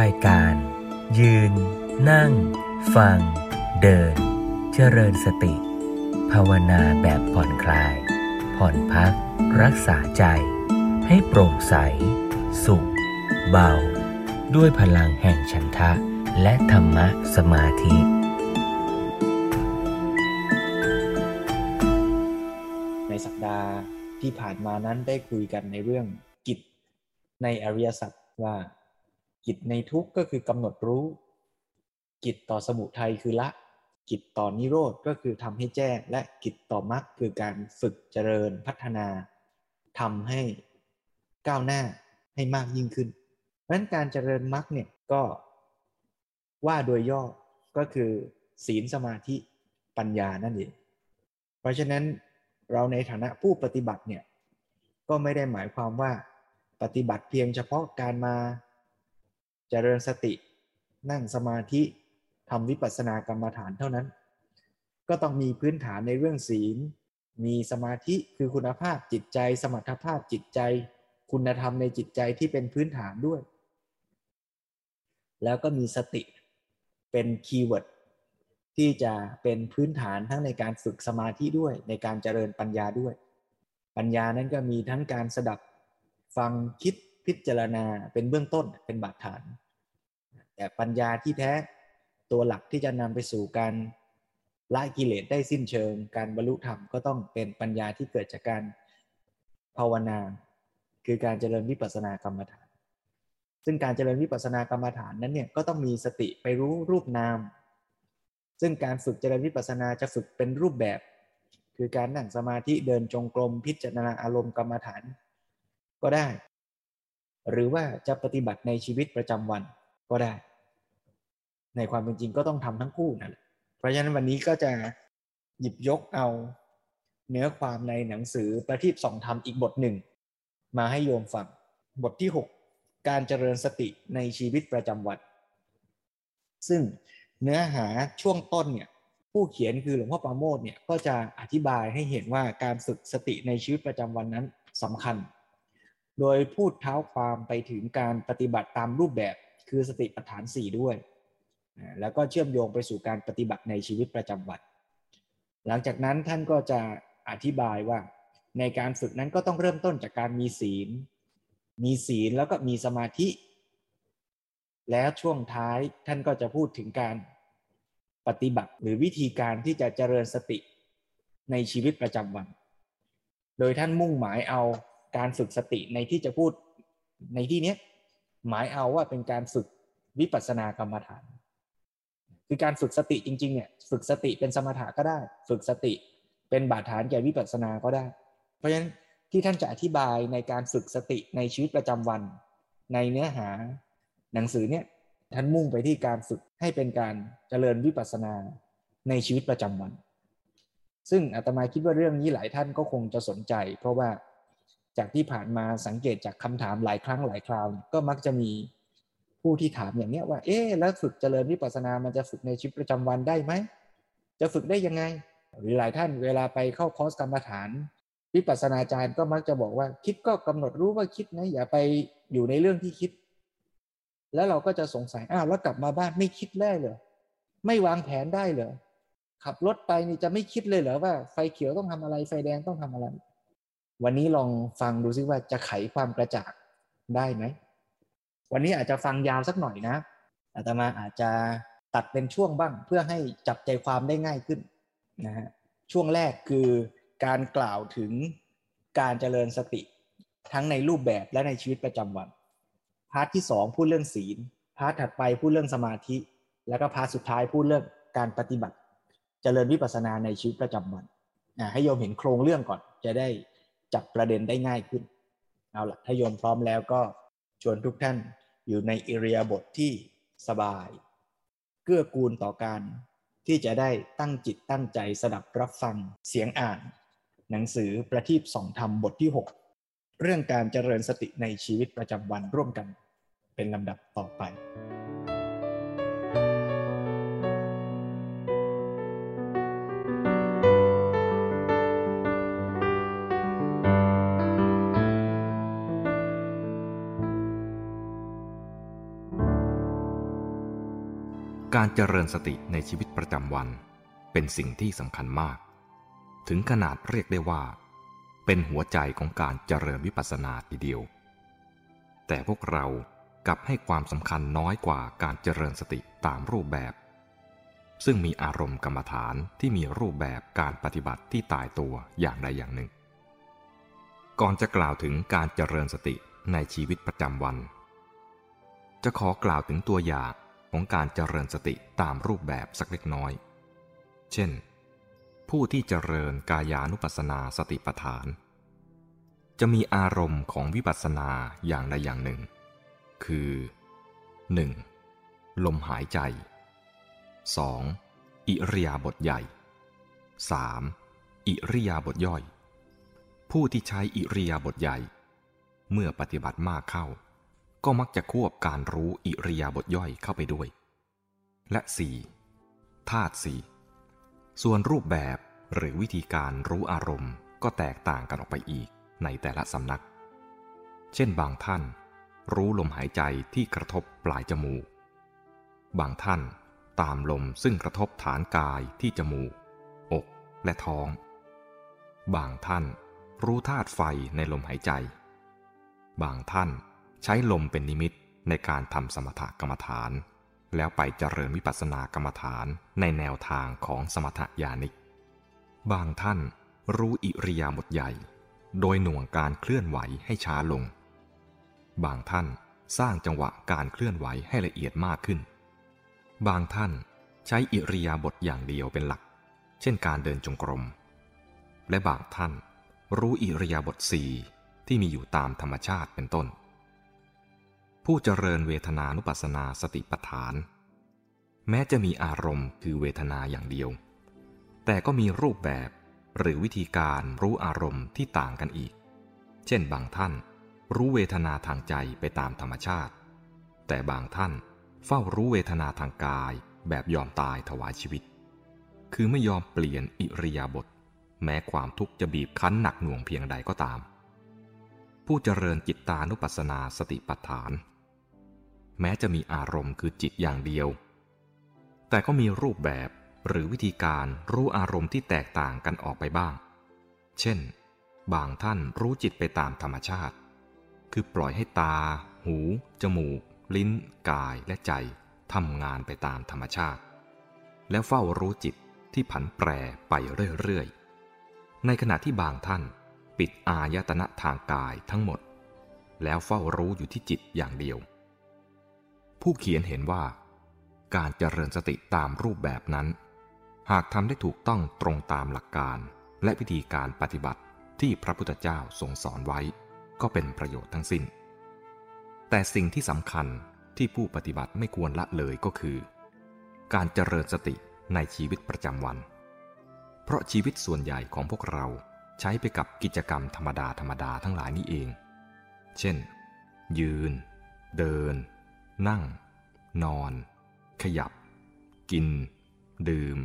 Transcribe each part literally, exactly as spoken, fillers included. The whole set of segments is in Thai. รายการยืนนั่งฟังเดินเจริญสติภาวนาแบบผ่อนคลายผ่อนพักรักษาใจให้โปร่งใสสุขเบาด้วยพลังแห่งฉันทะและธรรมะสมาธิในสัปดาห์ที่ผ่านมานั้นได้คุยกันในเรื่องกิจในอริยสัจว่ากิจในทุกข์ก็คือกำหนดรู้กิจต่อสมุทัยคือละกิจต่อนิโรธก็คือทำให้แจ้งและกิจต่อมรรคคือการฝึกเจริญพัฒนาทำให้ก้าวหน้าให้มากยิ่งขึ้นเพราะฉะนั้นการเจริญมรรคเนี่ยก็ว่าโดยย่อก็คือศีลสมาธิปัญญานั่นเองเพราะฉะนั้นเราในฐานะผู้ปฏิบัติเนี่ยก็ไม่ได้หมายความว่าปฏิบัติเพียงเฉพาะการมาเจริญสตินั่งสมาธิทำวิปัสสนากรรมฐานเท่านั้นก็ต้องมีพื้นฐานในเรื่องศีลมีสมาธิคือคุณภาพจิตใจสมรรถภาพจิตใจคุณธรรมในจิตใจที่เป็นพื้นฐานด้วยแล้วก็มีสติเป็นคีย์เวิร์ดที่จะเป็นพื้นฐานทั้งในการฝึกสมาธิด้วยในการเจริญปัญญาด้วยปัญญานั้นก็มีทั้งการสดับฟังคิดพิจารณาเป็นเบื้องต้นเป็นบาดฐานแต่ปัญญาที่แท้ตัวหลักที่จะนำไปสู่การละกิเลสได้สิ้นเชิงการบรรลุธรรมก็ต้องเป็นปัญญาที่เกิดจากการภาวนาคือการเจริญวิปัสสนากรรมฐานซึ่งการเจริญวิปัสสนากรรมฐานนั้นเนี่ยก็ต้องมีสติไปรู้รูปนามซึ่งการฝึกเจริญวิปัสสนาจะฝึกเป็นรูปแบบคือการนั่งสมาธิเดินจงกรมพิจารณาอารมณ์กรรมฐานก็ได้หรือว่าจะปฏิบัติในชีวิตประจำวันก็ได้ในความเป็นจริงก็ต้องทำทั้งคู่นั่นแหละเพราะฉะนั้นวันนี้ก็จะหยิบยกเอาเนื้อความในหนังสือประทีปสองธรรมอีกบทหนึ่งมาให้โยมฟังบทที่หกการเจริญสติในชีวิตประจำวันซึ่งเนื้อหาช่วงต้นเนี่ยผู้เขียนคือหลวงพ่อปราโมทย์เนี่ยก็จะอธิบายให้เห็นว่าการฝึกสติในชีวิตประจำวันนั้นสำคัญโดยพูดเท้าความไปถึงการปฏิบัติตามรูปแบบคือสติปัฏฐานสี่ด้วยแล้วก็เชื่อมโยงไปสู่การปฏิบัติในชีวิตประจำวันหลังจากนั้นท่านก็จะอธิบายว่าในการฝึกนั้นก็ต้องเริ่มต้นจากการมีศีลมีศีลแล้วก็มีสมาธิแล้วช่วงท้ายท่านก็จะพูดถึงการปฏิบัติหรือวิธีการที่จะเจริญสติในชีวิตประจำวันโดยท่านมุ่งหมายเอาการฝึกสติในที่จะพูดในที่นี้หมายเอาว่าเป็นการฝึกวิปัสสนากรรมฐานคือการฝึกสติจริงๆเนี่ยฝึกสติเป็นสมถะก็ได้ฝึกสติเป็นบาดฐานแก่วิปัสสนาก็ได้เพราะฉะนั้นที่ท่านจะอธิบายในการฝึกสติในชีวิตประจำวันในเนื้อหาหนังสือเนี่ยท่านมุ่งไปที่การฝึกให้เป็นการเจริญวิปัสสนาในชีวิตประจำวันซึ่งอาตมาคิดว่าเรื่องนี้หลายท่านก็คงจะสนใจเพราะว่าจากที่ผ่านมาสังเกตจากคำถามหลายครั้งหลายคราวก็มักจะมีผู้ที่ถามอย่างนี้ว่าเอ๊ะแล้วฝึกเจริญวิปัสสนามันจะฝึกในชีวิตประจำวันได้ไหมจะฝึกได้ยังไงหรือหลายท่านเวลาไปเข้าคอร์สกรรมฐานวิปัสสนาจารย์ก็มักจะบอกว่าคิดก็กำหนดรู้ว่าคิดนะอย่าไปอยู่ในเรื่องที่คิดแล้วเราก็จะสงสัยอ้าวแล้วกลับมาบ้านไม่คิดได้เหรอไม่วางแผนได้เหรอขับรถไปนี่จะไม่คิดเลยเหรอว่าไฟเขียวต้องทำอะไรไฟแดงต้องทำอะไรวันนี้ลองฟังดูซิว่าจะไขความกระจ่างได้ไหมวันนี้อาจจะฟังยาวสักหน่อยนะอาตมาอาจจะตัดเป็นช่วงบ้างเพื่อให้จับใจความได้ง่ายขึ้นนะฮะช่วงแรกคือการกล่าวถึงการเจริญสติทั้งในรูปแบบและในชีวิตประจำวันพาร์ทที่สองพูดเรื่องศีลพาร์ทถัดไปพูดเรื่องสมาธิแล้วก็พาร์ทสุดท้ายพูดเรื่องการปฏิบัติเจริญวิปัสสนาในชีวิตประจำวันนะให้โยมเห็นโครงเรื่องก่อนจะได้จับประเด็นได้ง่ายขึ้นเอาล่ะถ้าโยมพร้อมแล้วก็ชวนทุกท่านอยู่ในอิริยาบถที่สบายเกื้อกูลต่อการที่จะได้ตั้งจิตตั้งใจสดับรับฟังเสียงอ่านหนังสือประทีปสองธรรมบทที่หกเรื่องการเจริญสติในชีวิตประจำวันร่วมกันเป็นลำดับต่อไป การเจริญสติในชีวิตประจำวันเป็นสิ่งที่สำคัญมากถึงขนาดเรียกได้ว่าเป็นหัวใจของการเจริญวิปัสสนาทีเดียวแต่พวกเรากลับให้ความสำคัญน้อยกว่าการเจริญสติตามรูปแบบซึ่งมีอารมณ์กรรมฐานที่มีรูปแบบการปฏิบัติที่ตายตัวอย่างใดอย่างหนึ่งก่อนจะกล่าวถึงการเจริญสติในชีวิตประจำวันจะขอกล่าวถึงตัวอย่างของการเจริญสติตามรูปแบบสักเล็กน้อยเช่นผู้ที่เจริญกายานุปัสสนาสติปัฏฐานจะมีอารมณ์ของวิปัสสนาอย่างใดอย่างหนึ่งคือ หนึ่ง. ลมหายใจ สอง. อิริยาบถใหญ่ สาม. อิริยาบถย่อยผู้ที่ใช้อิริยาบถใหญ่เมื่อปฏิบัติมากเข้าก็มักจะควบการรู้อิริยาบถย่อยเข้าไปด้วยและ สี่. ธาตุสี่ส่วนรูปแบบหรือวิธีการรู้อารมณ์ก็แตกต่างกันออกไปอีกในแต่ละสำนักเช่นบางท่านรู้ลมหายใจที่กระทบปลายจมูกบางท่านตามลมซึ่งกระทบฐานกายที่จมูกอกและท้องบางท่านรู้ธาตุไฟในลมหายใจบางท่านใช้ลมเป็นนิมิตในการทำสมถกรรมฐานแล้วไปเจริญวิปัสสนากรรมฐานในแนวทางของสมถญาณิกบางท่านรู้อิริยาบถใหญ่โดยหน่วงการเคลื่อนไหวให้ช้าลงบางท่านสร้างจังหวะการเคลื่อนไหวให้ละเอียดมากขึ้นบางท่านใช้อิริยาบถอย่างเดียวเป็นหลักเช่นการเดินจงกรมและบางท่านรู้อิริยาบถสี่ที่มีอยู่ตามธรรมชาติเป็นต้นผู้เจริญเวทนานุปัสสนาสติปัฏฐานแม้จะมีอารมณ์คือเวทนาอย่างเดียวแต่ก็มีรูปแบบหรือวิธีการรู้อารมณ์ที่ต่างกันอีกเช่นบางท่านรู้เวทนาทางใจไปตามธรรมชาติแต่บางท่านเฝ้ารู้เวทนาทางกายแบบยอมตายถวายชีวิตคือไม่ยอมเปลี่ยนอิริยาบถแม้ความทุกข์จะบีบคั้นหนักหน่วงเพียงใดก็ตามผู้เจริญจิตตานุปัสสนาสติปัฏฐานแม้จะมีอารมณ์คือจิตอย่างเดียวแต่ก็มีรูปแบบหรือวิธีการรู้อารมณ์ที่แตกต่างกันออกไปบ้างเช่นบางท่านรู้จิตไปตามธรรมชาติคือปล่อยให้ตาหูจมูกลิ้นกายและใจทำงานไปตามธรรมชาติแล้วเฝ้ารู้จิตที่ผันแปรไปเรื่อยๆในขณะที่บางท่านปิดอายตนะทางกายทั้งหมดแล้วเฝ้ารู้อยู่ที่จิตอย่างเดียวผู้เขียนเห็นว่าการเจริญสติตามรูปแบบนั้นหากทำได้ถูกต้องตรงตามหลักการและวิธีการปฏิบัติที่พระพุทธเจ้าทรงสอนไว้ก็เป็นประโยชน์ทั้งสิ้นแต่สิ่งที่สำคัญที่ผู้ปฏิบัติไม่ควรละเลยก็คือการเจริญสติในชีวิตประจำวันเพราะชีวิตส่วนใหญ่ของพวกเราใช้ไปกับกิจกรรมธรรมดาธรรมดาทั้งหลายนี้เองเช่นยืนเดินนั่งนอนขยับกินดื่ม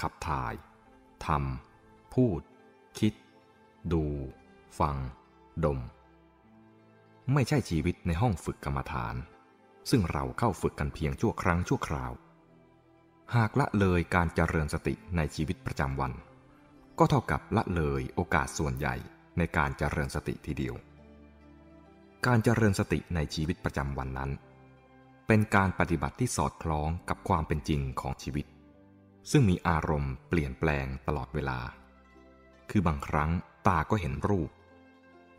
ขับถ่ายทำพูดคิดดูฟังดมไม่ใช่ชีวิตในห้องฝึกกรรมฐานซึ่งเราเข้าฝึกกันเพียงชั่วครั้งชั่วคราวหากละเลยการเจริญสติในชีวิตประจำวันก็เท่ากับละเลยโอกาสส่วนใหญ่ในการเจริญสติทีเดียวการเจริญสติในชีวิตประจำวันนั้นเป็นการปฏิบัติที่สอดคล้องกับความเป็นจริงของชีวิตซึ่งมีอารมณ์เปลี่ยนแปลงตลอดเวลาคือบางครั้งตาก็เห็นรูป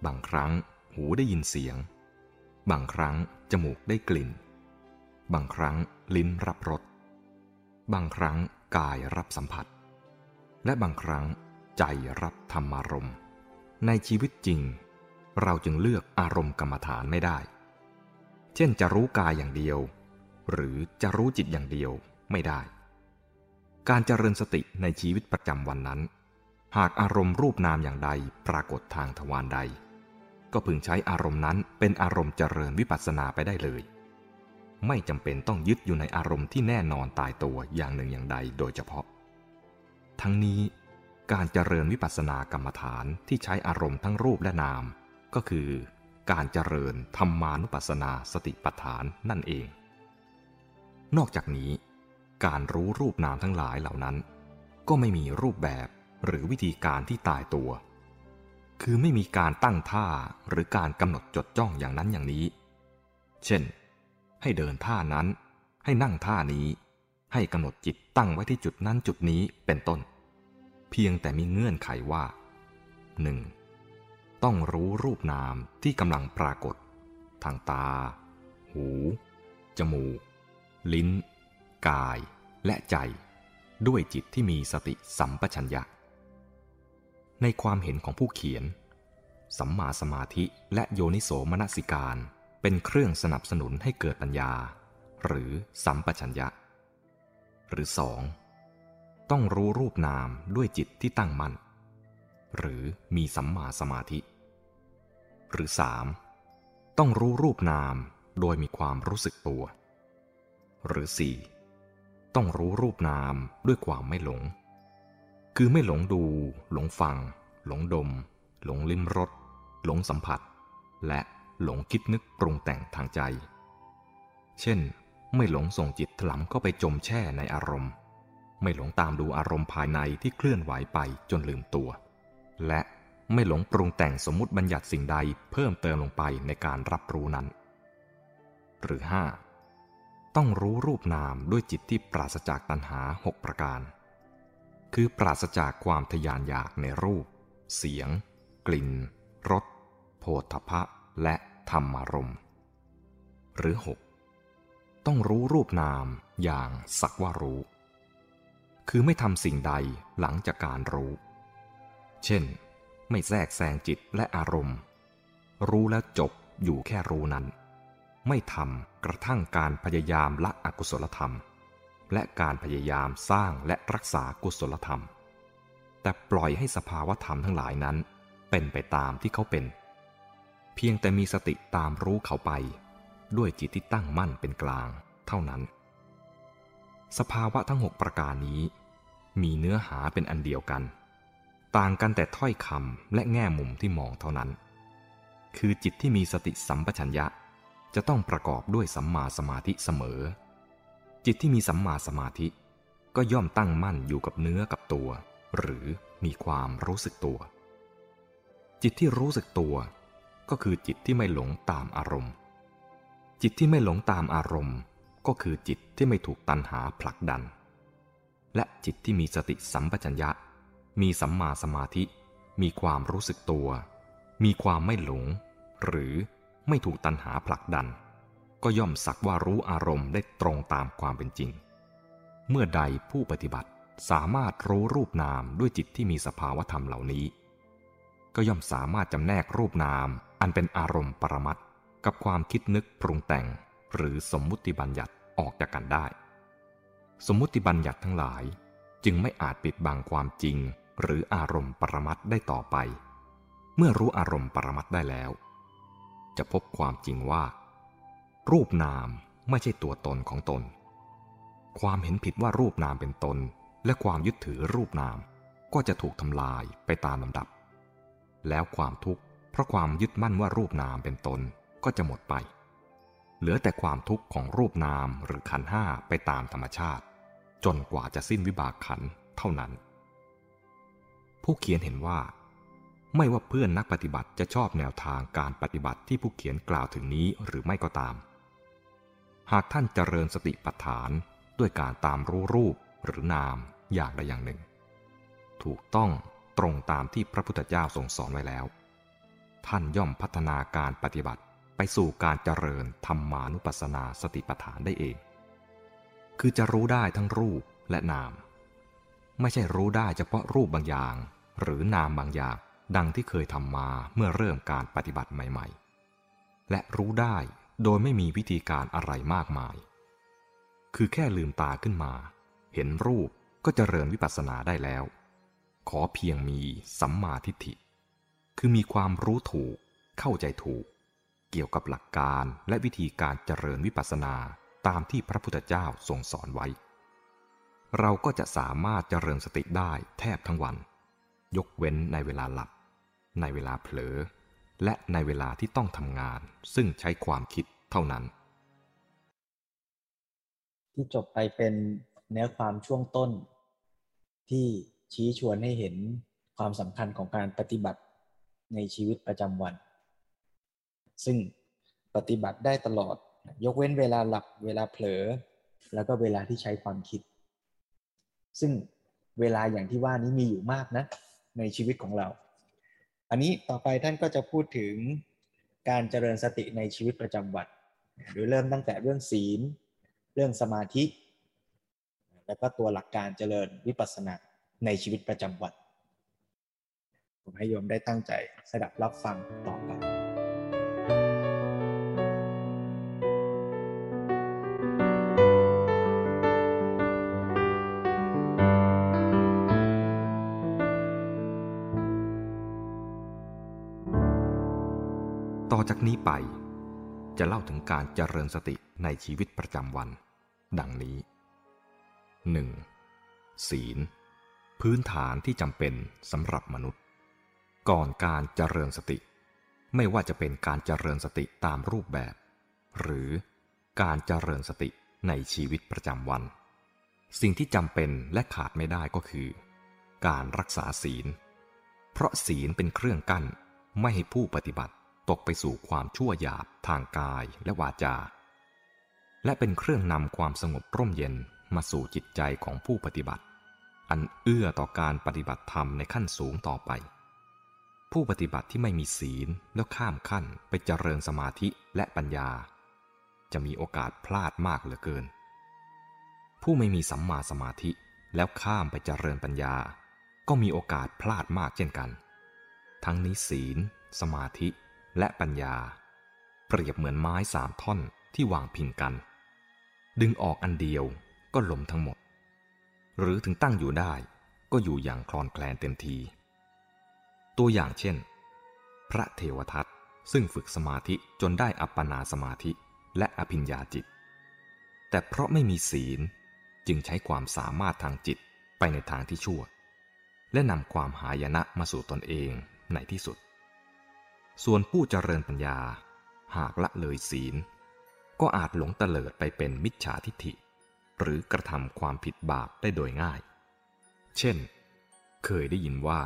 บางครั้งหูได้ยินเสียงบางครั้งจมูกได้กลิ่นบางครั้งลิ้นรับรสบางครั้งกายรับสัมผัสและบางครั้งใจรับธรรมารมณ์ในชีวิตจริงเราจึงเลือกอารมณ์กรรมฐานไม่ได้เช่นจะรู้กายอย่างเดียวหรือจะรู้จิตอย่างเดียวไม่ได้การเจริญสติในชีวิตประจำวันนั้นหากอารมณ์รูปนามอย่างใดปรากฏทางทวารใดก็พึงใช้อารมณ์นั้นเป็นอารมณ์เจริญวิปัสสนาไปได้เลยไม่จำเป็นต้องยึดอยู่ในอารมณ์ที่แน่นอนตายตัวอย่างหนึ่งอย่างใดโดยเฉพาะทั้งนี้การเจริญวิปัสสนากรรมฐานที่ใช้อารมณ์ทั้งรูปและนามก็คือการเจริญธรรมานุปัสสนาสติปัฏฐานนั่นเองนอกจากนี้ การรู้รูปนามทั้งหลายเหล่านั้นก็ไม่มีรูปแบบหรือวิธีการที่ตายตัวคือไม่มีการตั้งท่าหรือการกำหนดจดจ้องอย่างนั้นอย่างนี้เช่นให้เดินท่านั้นให้นั่งท่านี้ให้กำหนดจิตตั้งไว้ที่จุดนั้นจุดนี้เป็นต้นเพียงแต่มีเงื่อนไขว่า หนึ่ง ต้องรู้รูปนามที่กำลังปรากฏทางตาหูจมูกลิ้นกายและใจด้วยจิตที่มีสติสัมปชัญญะในความเห็นของผู้เขียนสัมมาสมาธิและโยนิโสมนสิการเป็นเครื่องสนับสนุนให้เกิดปัญญาหรือสัมปชัญญะหรือ สอง ต้องรู้รูปนามด้วยจิตที่ตั้งมั่นหรือมีสัมมาสมาธิหรือ สาม ต้องรู้รูปนามโดยมีความรู้สึกตัวหรือ สี่ ต้องรู้รูปนามด้วยความไม่หลงคือไม่หลงดูหลงฟังหลงดมหลงลิ้มรสหลงสัมผัสและหลงคิดนึกปรุงแต่งทางใจเช่นไม่หลงส่งจิตถลำเข้าไปจมแช่ในอารมณ์ไม่หลงตามดูอารมณ์ภายในที่เคลื่อนไหวไปจนลืมตัวและไม่หลงปรุงแต่งสมมุติบัญญัติสิ่งใดเพิ่มเติมลงไปในการรับรู้นั้นหรือ ห้า ต้องรู้รูปนามด้วยจิตที่ปราศจากตัณหา หก ประการคือปราศจากความทยานอยากในรูปเสียงกลิ่นรสโผฏฐัพพะและธรรมารมณ์หรือ หก ต้องรู้รูปนามอย่างสักว่ารู้คือไม่ทำสิ่งใดหลังจากการรู้เช่นไม่แทรกแซงจิตและอารมณ์รู้แล้วจบอยู่แค่รู้นั้นไม่ทำกระทั่งการพยายามละอกุศลธรรมและการพยายามสร้างและรักษากุศลธรรมแต่ปล่อยให้สภาวะธรรมทั้งหลายนั้นเป็นไปตามที่เขาเป็นเพียงแต่มีสติตามรู้เขาไปด้วยจิตที่ตั้งมั่นเป็นกลางเท่านั้นสภาวะทั้งหกประการนี้มีเนื้อหาเป็นอันเดียวกันต่างกันแต่ถ้อยคำและแง่มุมที่มองเท่านั้นคือจิตที่มีสติสัมปชัญญะจะต้องประกอบด้วยสัมมาสมาธิเสมอจิตที่มีสัมมาสมาธิก็ย่อมตั้งมั่นอยู่กับเนื้อกับตัวหรือมีความรู้สึกตัวจิตที่รู้สึกตัวก็คือจิตที่ไม่หลงตามอารมณ์จิตที่ไม่หลงตามอารมณ์ก็คือจิตที่ไม่ถูกตัณหาผลักดันและจิตที่มีสติสัมปชัญญะมีสัมมาสมาธิมีความรู้สึกตัวมีความไม่หลงหรือไม่ถูกตัณหาผลักดันก็ย่อมสักว่ารู้อารมณ์ได้ตรงตามความเป็นจริงเมื่อใดผู้ปฏิบัติสามารถรู้รูปนามด้วยจิตที่มีสภาวธรรมเหล่านี้ก็ย่อมสามารถจำแนกรูปนามอันเป็นอารมณ์ปรมัตถ์กับความคิดนึกปรุงแต่งหรือสมมุติบัญญัติออกจากกันได้สมมุติบัญญัติทั้งหลายจึงไม่อาจปิดบังความจริงหรืออารมณ์ปรมัตถ์ได้ต่อไปเมื่อรู้อารมณ์ปรมัตถ์ได้แล้วจะพบความจริงว่ารูปนามไม่ใช่ตัวตนของตนความเห็นผิดว่ารูปนามเป็นตนและความยึดถือรูปนามก็จะถูกทำลายไปตามลำดับแล้วความทุกข์เพราะความยึดมั่นว่ารูปนามเป็นตนก็จะหมดไปเหลือแต่ความทุกข์ของรูปนามหรือขันธ์ห้าไปตามธรรมชาติจนกว่าจะสิ้นวิบากขันธ์เท่านั้นผู้เขียนเห็นว่าไม่ว่าเพื่อนนักปฏิบัติจะชอบแนวทางการปฏิบัติที่ผู้เขียนกล่าวถึงนี้หรือไม่ก็ตามหากท่านเจริญสติปัฏฐานด้วยการตามรู้รูปหรือนามอย่างใดอย่างหนึ่งถูกต้องตรงตามที่พระพุทธเจ้าทรงสอนไว้แล้วท่านย่อมพัฒนาการปฏิบัติไปสู่การเจริญธรรมานุปัสสนาสติปัฏฐานได้เองคือจะรู้ได้ทั้งรูปและนามไม่ใช่รู้ได้เฉพาะรูปบางอย่างหรือนามบางอย่างดังที่เคยทำมาเมื่อเริ่มการปฏิบัติใหม่ๆและรู้ได้โดยไม่มีวิธีการอะไรมากมายคือแค่ลืมตาขึ้นมาเห็นรูปก็เจริญวิปัสสนาได้แล้วขอเพียงมีสัมมาทิฏฐิคือมีความรู้ถูกเข้าใจถูกเกี่ยวกับหลักการและวิธีการเจริญวิปัสสนาตามที่พระพุทธเจ้าทรงสอนไว้เราก็จะสามารถเจริญสติได้แทบทั้งวันยกเว้นในเวลาหลับในเวลาเผลอและในเวลาที่ต้องทำงานซึ่งใช้ความคิดเท่านั้นที่จบไปเป็น เนื้อความช่วงต้นที่ชี้ชวนให้เห็นความสำคัญของการปฏิบัติในชีวิตประจำวันซึ่งปฏิบัติได้ตลอดยกเว้นเวลาหลับเวลาเผลอแล้วก็เวลาที่ใช้ความคิดซึ่งเวลาอย่างที่ว่านี้มีอยู่มากนะในชีวิตของเราอันนี้ต่อไปท่านก็จะพูดถึงการเจริญสติในชีวิตประจำวันโดยเริ่มตั้งแต่เรื่องศีลเรื่องสมาธิแล้วก็ตัวหลักการเจริญวิปัสสนาในชีวิตประจำวันผมให้โยมได้ตั้งใจสดับรับฟังต่อไปต่อจากนี้ไปจะเล่าถึงการเจริญสติในชีวิตประจำวันดังนี้ หนึ่ง. ศีลพื้นฐานที่จำเป็นสำหรับมนุษย์ก่อนการเจริญสติไม่ว่าจะเป็นการเจริญสติตามรูปแบบหรือการเจริญสติในชีวิตประจำวันสิ่งที่จำเป็นและขาดไม่ได้ก็คือการรักษาศีลเพราะศีลเป็นเครื่องกั้นไม่ให้ผู้ปฏิบัติตกไปสู่ความชั่วหยาบทางกายและวาจาและเป็นเครื่องนำความสงบร่มเย็นมาสู่จิตใจของผู้ปฏิบัติอันเอื้อต่อการปฏิบัติธรรมในขั้นสูงต่อไปผู้ปฏิบัติที่ไม่มีศีลแล้วข้ามขั้นไปเจริญสมาธิและปัญญาจะมีโอกาสพลาดมากเหลือเกินผู้ไม่มีสัมมาสมาธิแล้วข้ามไปเจริญปัญญาก็มีโอกาสพลาดมากเช่นกันทั้งนี้ศีลสมาธิและปัญญาเปรียบเหมือนไม้สามท่อนที่วางพิงกันดึงออกอันเดียวก็ล้มทั้งหมดหรือถึงตั้งอยู่ได้ก็อยู่อย่างคลอนแคลนเต็มทีตัวอย่างเช่นพระเทวทัตซึ่งฝึกสมาธิจนได้อัปปนาสมาธิและอภิญญาจิตแต่เพราะไม่มีศีลจึงใช้ความสามารถทางจิตไปในทางที่ชั่วและนำความหายนะมาสู่ตนเองในที่สุดส่วนผู้เจริญปัญญาหากละเลยศีลก็อาจหลงเตลิดไปเป็นมิจฉาทิฏฐิหรือกระทำความผิดบาปได้โดยง่ายเช่นเคยได้ยินว่า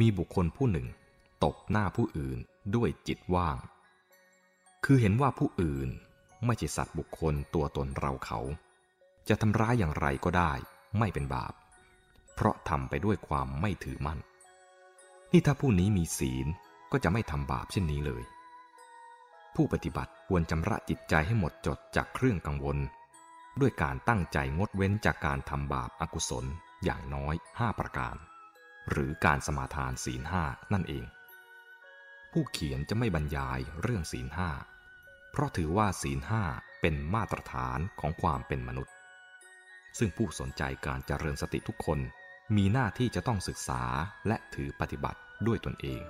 มีบุคคลผู้หนึ่งตบหน้าผู้อื่นด้วยจิตว่างคือเห็นว่าผู้อื่นไม่ใช่สัตว์บุคคลตัวตนเราเขาจะทำร้ายอย่างไรก็ได้ไม่เป็นบาปเพราะทำไปด้วยความไม่ถือมั่นนี่ถ้าผู้นี้มีศีลก็จะไม่ทำบาปเช่นนี้เลยผู้ปฏิบัติควรชำระจิตใจให้หมดจดจากเครื่องกังวลด้วยการตั้งใจงดเว้นจากการทำบาปอกุศลอย่างน้อยห้าประการหรือการสมาทานศีลห้านั่นเองผู้เขียนจะไม่บรรยายเรื่องศีลห้าเพราะถือว่าศีลห้าเป็นมาตรฐานของความเป็นมนุษย์ซึ่งผู้สนใจการเจริญสติทุกคนมีหน้าที่จะต้องศึกษาและถือปฏิบัติด้วยตนเอง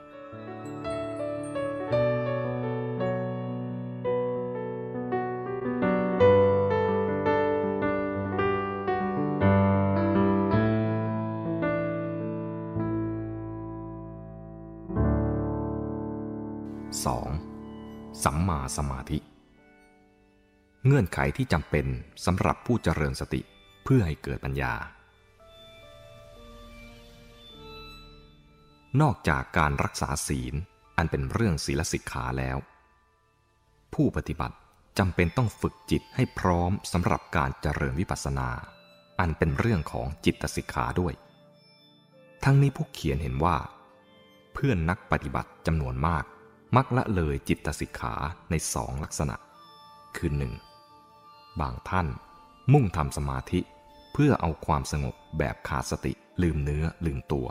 สอง. สัมมาสมาธิเงื่อนไขที่จำเป็นสำหรับผู้เจริญสติเพื่อให้เกิดปัญญานอกจากการรักษาศีลอันเป็นเรื่องศีลสิกขาแล้วผู้ปฏิบัติจำเป็นต้องฝึกจิตให้พร้อมสำหรับการเจริญวิปัสสนาอันเป็นเรื่องของจิตสิกขาด้วยทั้งนี้ผู้เขียนเห็นว่าเพื่อนนักปฏิบัติจำนวนมากมักละเลยจิตสิกขาในสองลักษณะคือ หนึ่ง. บางท่านมุ่งทำสมาธิเพื่อเอาความสงบแบบขาดสติลืมเนื้อลืมตัว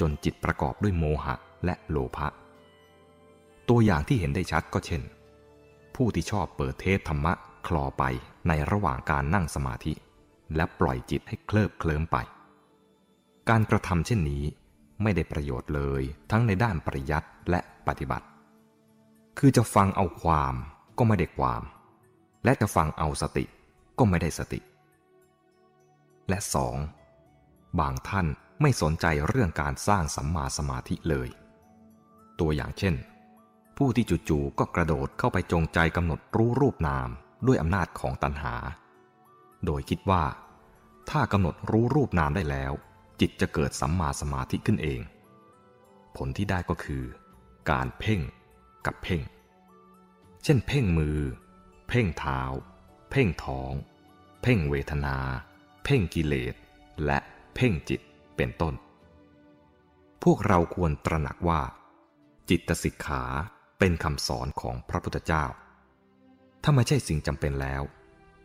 จนจิตประกอบด้วยโมหะและโลภะตัวอย่างที่เห็นได้ชัดก็เช่นผู้ที่ชอบเปิดเทปธรรมะคลอไปในระหว่างการนั่งสมาธิและปล่อยจิตให้เคลิบเคลิ้มไปการกระทำเช่นนี้ไม่ได้ประโยชน์เลยทั้งในด้านปริยัติและปฏิบัติคือจะฟังเอาความก็ไม่ได้ความและจะฟังเอาสติก็ไม่ได้สติและสองบางท่านไม่สนใจเรื่องการสร้างสัมมาสมาธิเลยตัวอย่างเช่นผู้ที่จู่ๆก็กระโดดเข้าไปจงใจกำหนดรู้รูปนามด้วยอำนาจของตัณหาโดยคิดว่า ถ้ากำหนดรู้รูปนามได้แล้วจิตจะเกิดสัมมาสมาธิขึ้นเองผลที่ได้ก็คือการเพ่งกับเพ่งเช่นเพ่งมือเพ่งเท้าเพ่งท้องเพ่งเวทนาเพ่งกิเลสและเพ่งจิตเป็นต้นพวกเราควรตระหนักว่าจิตสิกขาเป็นคำสอนของพระพุทธเจ้าถ้าไม่ใช่สิ่งจำเป็นแล้ว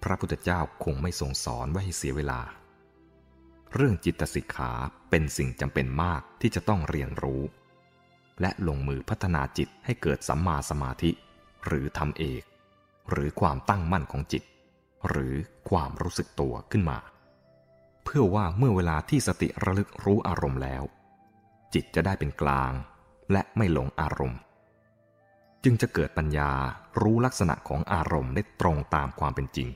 พระพุทธเจ้าคงไม่ทรงสอนไว้ให้เสียเวลาเรื่องจิตสิกขาเป็นสิ่งจำเป็นมากที่จะต้องเรียนรู้และลงมือพัฒนาจิตให้เกิดสัมมาสมาธิหรือธรรมเอกหรือความตั้งมั่นของจิตหรือความรู้สึกตัวขึ้นมาเพื่อว่าเมื่อเวลาที่สติระลึกรู้อารมณ์แล้วจิตจะได้เป็นกลางและไม่หลงอารมณ์จึงจะเกิดปัญญารู้ลักษณะของอารมณ์ได้ตรงตามความเป็นจริง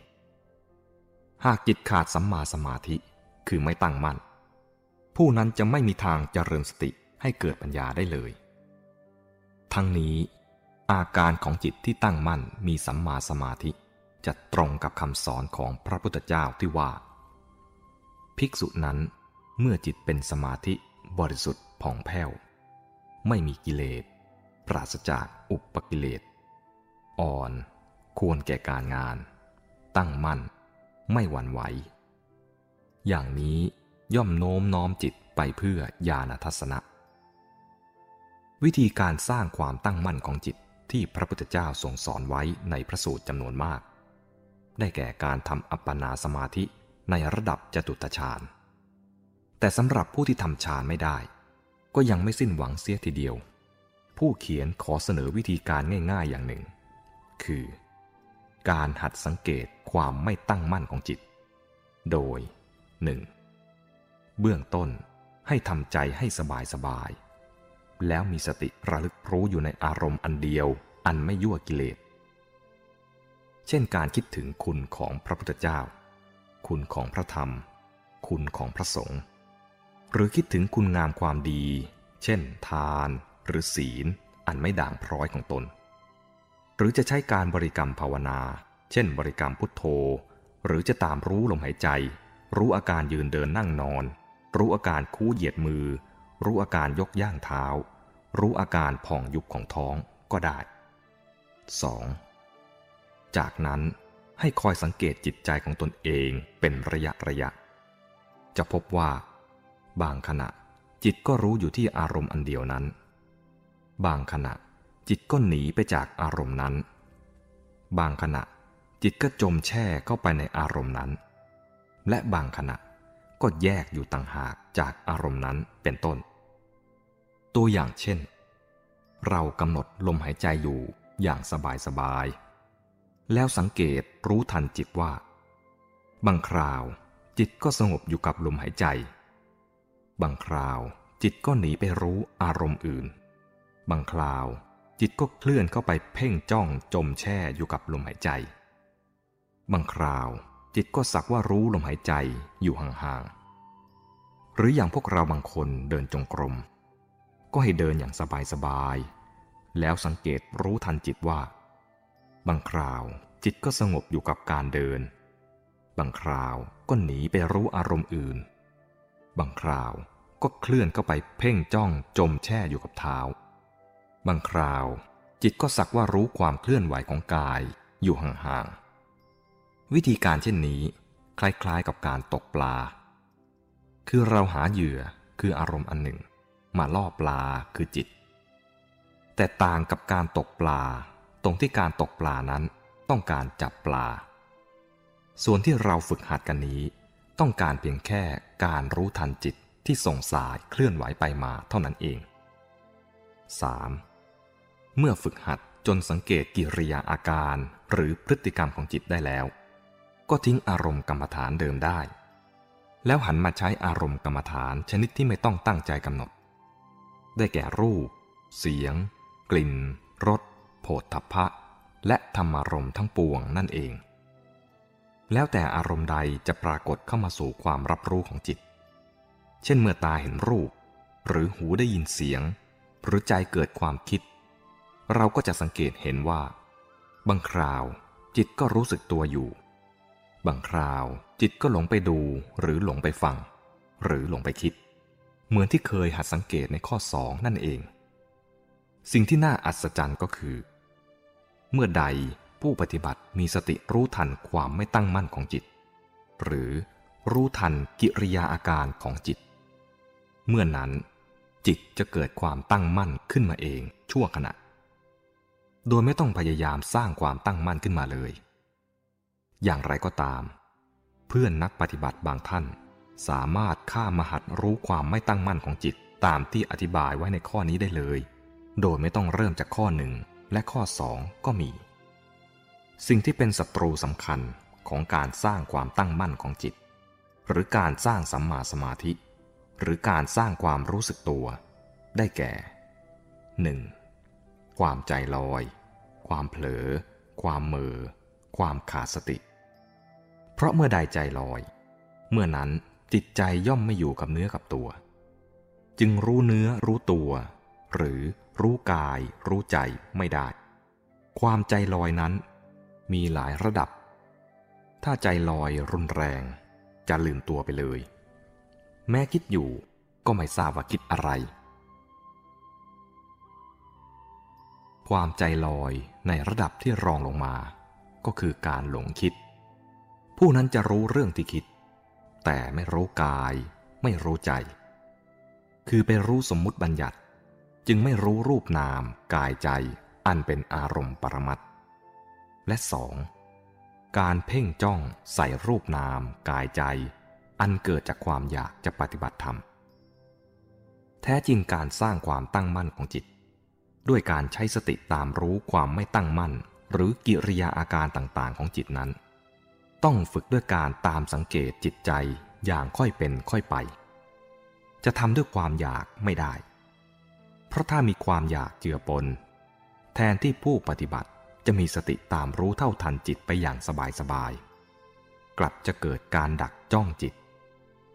หากจิตขาดสัมมาสมาธิคือไม่ตั้งมั่นผู้นั้นจะไม่มีทางเจริญสติให้เกิดปัญญาได้เลยทั้งนี้อาการของจิตที่ตั้งมั่นมีสัมมาสมาธิจะตรงกับคำสอนของพระพุทธเจ้าที่ว่าภิกษุนั้นเมื่อจิตเป็นสมาธิบริสุทธิ์ผ่องแผ้วไม่มีกิเลสปราศจากอุปกิเลสอ่อนควรแก่การงานตั้งมั่นไม่หวั่นไหวอย่างนี้ย่อมโน้มน้อมจิตไปเพื่อญาณทัศนะวิธีการสร้างความตั้งมั่นของจิตที่พระพุทธเจ้าทรงสอนไว้ในพระสูตรจำนวนมากได้แก่การทำอัปปนาสมาธิในระดับจตุตฌานแต่สำหรับผู้ที่ทำฌานไม่ได้ก็ยังไม่สิ้นหวังเสียทีเดียวผู้เขียนขอเสนอวิธีการง่ายๆอย่างหนึ่งคือการหัดสังเกตความไม่ตั้งมั่นของจิตโดยหนึ่งเบื้องต้นให้ทำใจให้สบายสบายแล้วมีสติระลึกรู้อยู่ในอารมณ์อันเดียวอันไม่ยั่วกิเลสเช่นการคิดถึงคุณของพระพุทธเจ้าคุณของพระธรรมคุณของพระสงฆ์หรือคิดถึงคุณงามความดีเช่นทานหรือศีลอันไม่ด่างพร้อยของตนหรือจะใช้การบริกรรมภาวนาเช่นบริกรรมพุทโธหรือจะตามรู้ลมหายใจรู้อาการยืนเดินนั่งนอนรู้อาการคู่เหยียดมือรู้อาการยกย่างเท้ารู้อาการพองยุบของท้องก็ได้สองจากนั้นให้คอยสังเกตจิตใจของตนเองเป็นระยะระยะจะพบว่าบางขณะจิตก็รู้อยู่ที่อารมณ์อันเดียวนั้นบางขณะจิตก็หนีไปจากอารมณ์นั้นบางขณะจิตก็จมแช่เข้าไปในอารมณ์นั้นและบางขณะก็แยกอยู่ต่างหากจากอารมณ์นั้นเป็นต้นตัวอย่างเช่นเรากำหนดลมหายใจอยู่อย่างสบายสบายแล้วสังเกตรู้ทันจิตว่าบางคราวจิตก็สงบอยู่กับลมหายใจบางคราวจิตก็หนีไปรู้อารมณ์อื่นบางคราวจิตก็เคลื่อนเข้าไปเพ่งจ้องจมแช่อยู่กับลมหายใจบางคราวจิตก็สักว่ารู้ลมหายใจอยู่ห่างๆหรืออย่างพวกเราบางคนเดินจงกรมก็ให้เดินอย่างสบายๆแล้วสังเกตรู้ทันจิตว่าบางคราวจิตก็สงบอยู่กับการเดินบางคราวก็หนีไปรู้อารมณ์อื่นบางคราวก็เคลื่อนเข้าไปเพ่งจ้องจมแช่อยู่กับเท้าบางคราวจิตก็สักว่ารู้ความเคลื่อนไหวของกายอยู่ห่างๆวิธีการเช่นนี้คล้ายๆกับการตกปลาคือเราหาเหยื่อคืออารมณ์อันหนึ่งมาล่อปลาคือจิตแต่ต่างกับการตกปลาตรงที่การตกปลานั้นต้องการจับปลาส่วนที่เราฝึกหัดกันนี้ต้องการเพียงแค่การรู้ทันจิตที่ส่งสายเคลื่อนไหวไปมาเท่านั้นเอง สาม เมื่อฝึกหัดจนสังเกตกิริยาอาการหรือพฤติกรรมของจิตได้แล้วก็ทิ้งอารมณ์กรรมฐานเดิมได้แล้วหันมาใช้อารมณ์กรรมฐานชนิดที่ไม่ต้องตั้งใจกำหนดได้แก่รูปเสียงกลิ่นรสโผฏฐัพพะและธรรมารมณ์ทั้งปวงนั่นเองแล้วแต่อารมณ์ใดจะปรากฏเข้ามาสู่ความรับรู้ของจิตเช่นเมื่อตาเห็นรูปหรือหูได้ยินเสียงหรือใจเกิดความคิดเราก็จะสังเกตเห็นว่าบางคราวจิตก็รู้สึกตัวอยู่ บางคราวจิตก็หลงไปดูหรือหลงไปฟังหรือหลงไปคิดเหมือนที่เคยหัดสังเกตในข้อสองนั่นเองสิ่งที่น่าอัศจรรย์ก็คือเมื่อใดผู้ปฏิบัติมีสติรู้ทันความไม่ตั้งมั่นของจิตหรือรู้ทันกิริยาอาการของจิตเมื่อนั้นจิตจะเกิดความตั้งมั่นขึ้นมาเองชั่วขณะโดยไม่ต้องพยายามสร้างความตั้งมั่นขึ้นมาเลยอย่างไรก็ตามเพื่อนนักปฏิบัติบางท่านสามารถข้ามหัดรู้ความไม่ตั้งมั่นของจิตตามที่อธิบายไว้ในข้อนี้ได้เลยโดยไม่ต้องเริ่มจากข้อหนึ่งและข้อสองก็มีสิ่งที่เป็นศัตรูสำคัญของการสร้างความตั้งมั่นของจิตหรือการสร้างสัมมาสมาธิหรือการสร้างความรู้สึกตัวได้แก่ หนึ่ง ความใจลอยความเผลอความเม่อความขาดสติเพราะเมื่อใดใจลอยเมื่อนั้นจิตใจย่อมไม่อยู่กับเนื้อกับตัวจึงรู้เนื้อรู้ตัวหรือรู้กายรู้ใจไม่ได้ความใจลอยนั้นมีหลายระดับถ้าใจลอยรุนแรงจะลืมตัวไปเลยแม้คิดอยู่ก็ไม่ทราบว่าคิดอะไรความใจลอยในระดับที่รองลงมาก็คือการหลงคิดผู้นั้นจะรู้เรื่องที่คิดแต่ไม่รู้กายไม่รู้ใจคือไปรู้สมมุติบัญญัติจึงไม่รู้รูปนามกายใจอันเป็นอารมณ์ปรมัตถ์และสองการเพ่งจ้องใส่รูปนามกายใจอันเกิดจากความอยากจะปฏิบัติธรรมแท้จริงการสร้างความตั้งมั่นของจิตด้วยการใช้สติตามรู้ความไม่ตั้งมั่นหรือกิริยาอาการต่างๆของจิตนั้นต้องฝึกด้วยการตามสังเกตจิตใจอย่างค่อยเป็นค่อยไปจะทำด้วยความอยากไม่ได้เพราะถ้ามีความอยากเจือปนแทนที่ผู้ปฏิบัติจะมีสติตามรู้เท่าทันจิตไปอย่างสบายๆกลับจะเกิดการดักจ้องจิต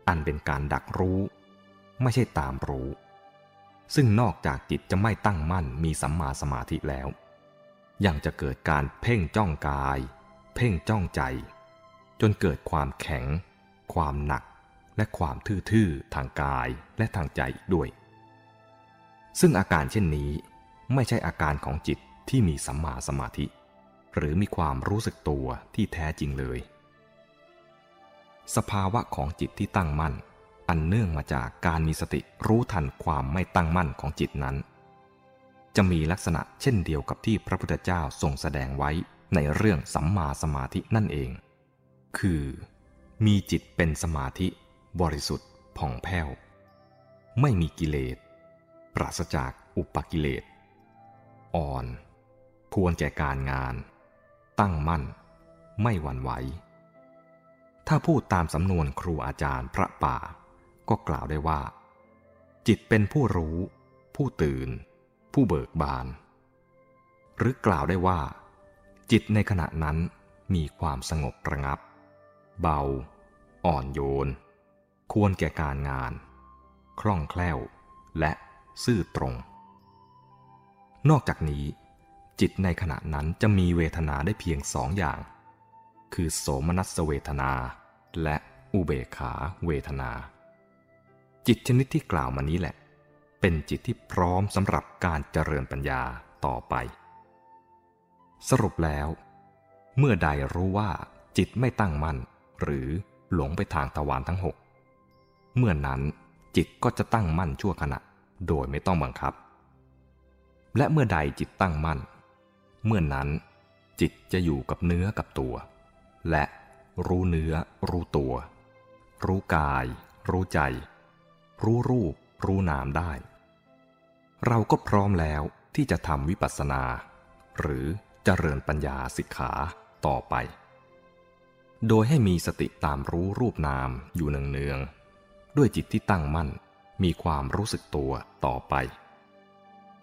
อันเป็นการดักรู้ไม่ใช่ตามรู้ซึ่งนอกจากจิตจะไม่ตั้งมั่นมีสัมมาสมาธิแล้วยังจะเกิดการเพ่งจ้องกายเพ่งจ้องใจจนเกิดความแข็งความหนักและความทื่อๆทางกายและทางใจอีกด้วยซึ่งอาการเช่นนี้ไม่ใช่อาการของจิตที่มีสัมมาสมาธิหรือมีความรู้สึกตัวที่แท้จริงเลยสภาวะของจิตที่ตั้งมั่นอันเนื่องมาจากการมีสติรู้ทันความไม่ตั้งมั่นของจิตนั้นจะมีลักษณะเช่นเดียวกับที่พระพุทธเจ้าทรงแสดงไว้ในเรื่องสัมมาสมาธินั่นเองคือมีจิตเป็นสมาธิบริสุทธิ์ผ่องแผ้วไม่มีกิเลสปราศจากอุปกิเลสอ่อนควรแก่การงานตั้งมั่นไม่หวั่นไหวถ้าพูดตามสำนวนครูอาจารย์พระป่าก็กล่าวได้ว่าจิตเป็นผู้รู้ผู้ตื่นผู้เบิกบานหรือกล่าวได้ว่าจิตในขณะนั้นมีความสงบระงับเบาอ่อนโยนควรแก่การงานคล่องแคล่วและซื่อตรงนอกจากนี้จิตในขณะนั้นจะมีเวทนาได้เพียงสองอย่างคือโสมนัสเวทนาและอุเบกขาเวทนาจิตชนิดที่กล่าวมานี้แหละเป็นจิตที่พร้อมสำหรับการเจริญปัญญาต่อไปสรุปแล้วเมื่อใดรู้ว่าจิตไม่ตั้งมั่นหรือหลงไปทางทวารทั้งหกเมื่อนั้นจิตก็จะตั้งมั่นชั่วขณะโดยไม่ต้องบังคับและเมื่อใดจิตตั้งมั่นเมื่อนั้นจิตจะอยู่กับเนื้อกับตัวและรู้เนื้อรู้ตัวรู้กายรู้ใจรู้รูปรู้นามได้เราก็พร้อมแล้วที่จะทำวิปัสสนาหรือเจริญปัญญาสิกขาต่อไปโดยให้มีสติตามรู้รูปนามอยู่เนืองๆด้วยจิตที่ตั้งมั่นมีความรู้สึกตัวต่อไป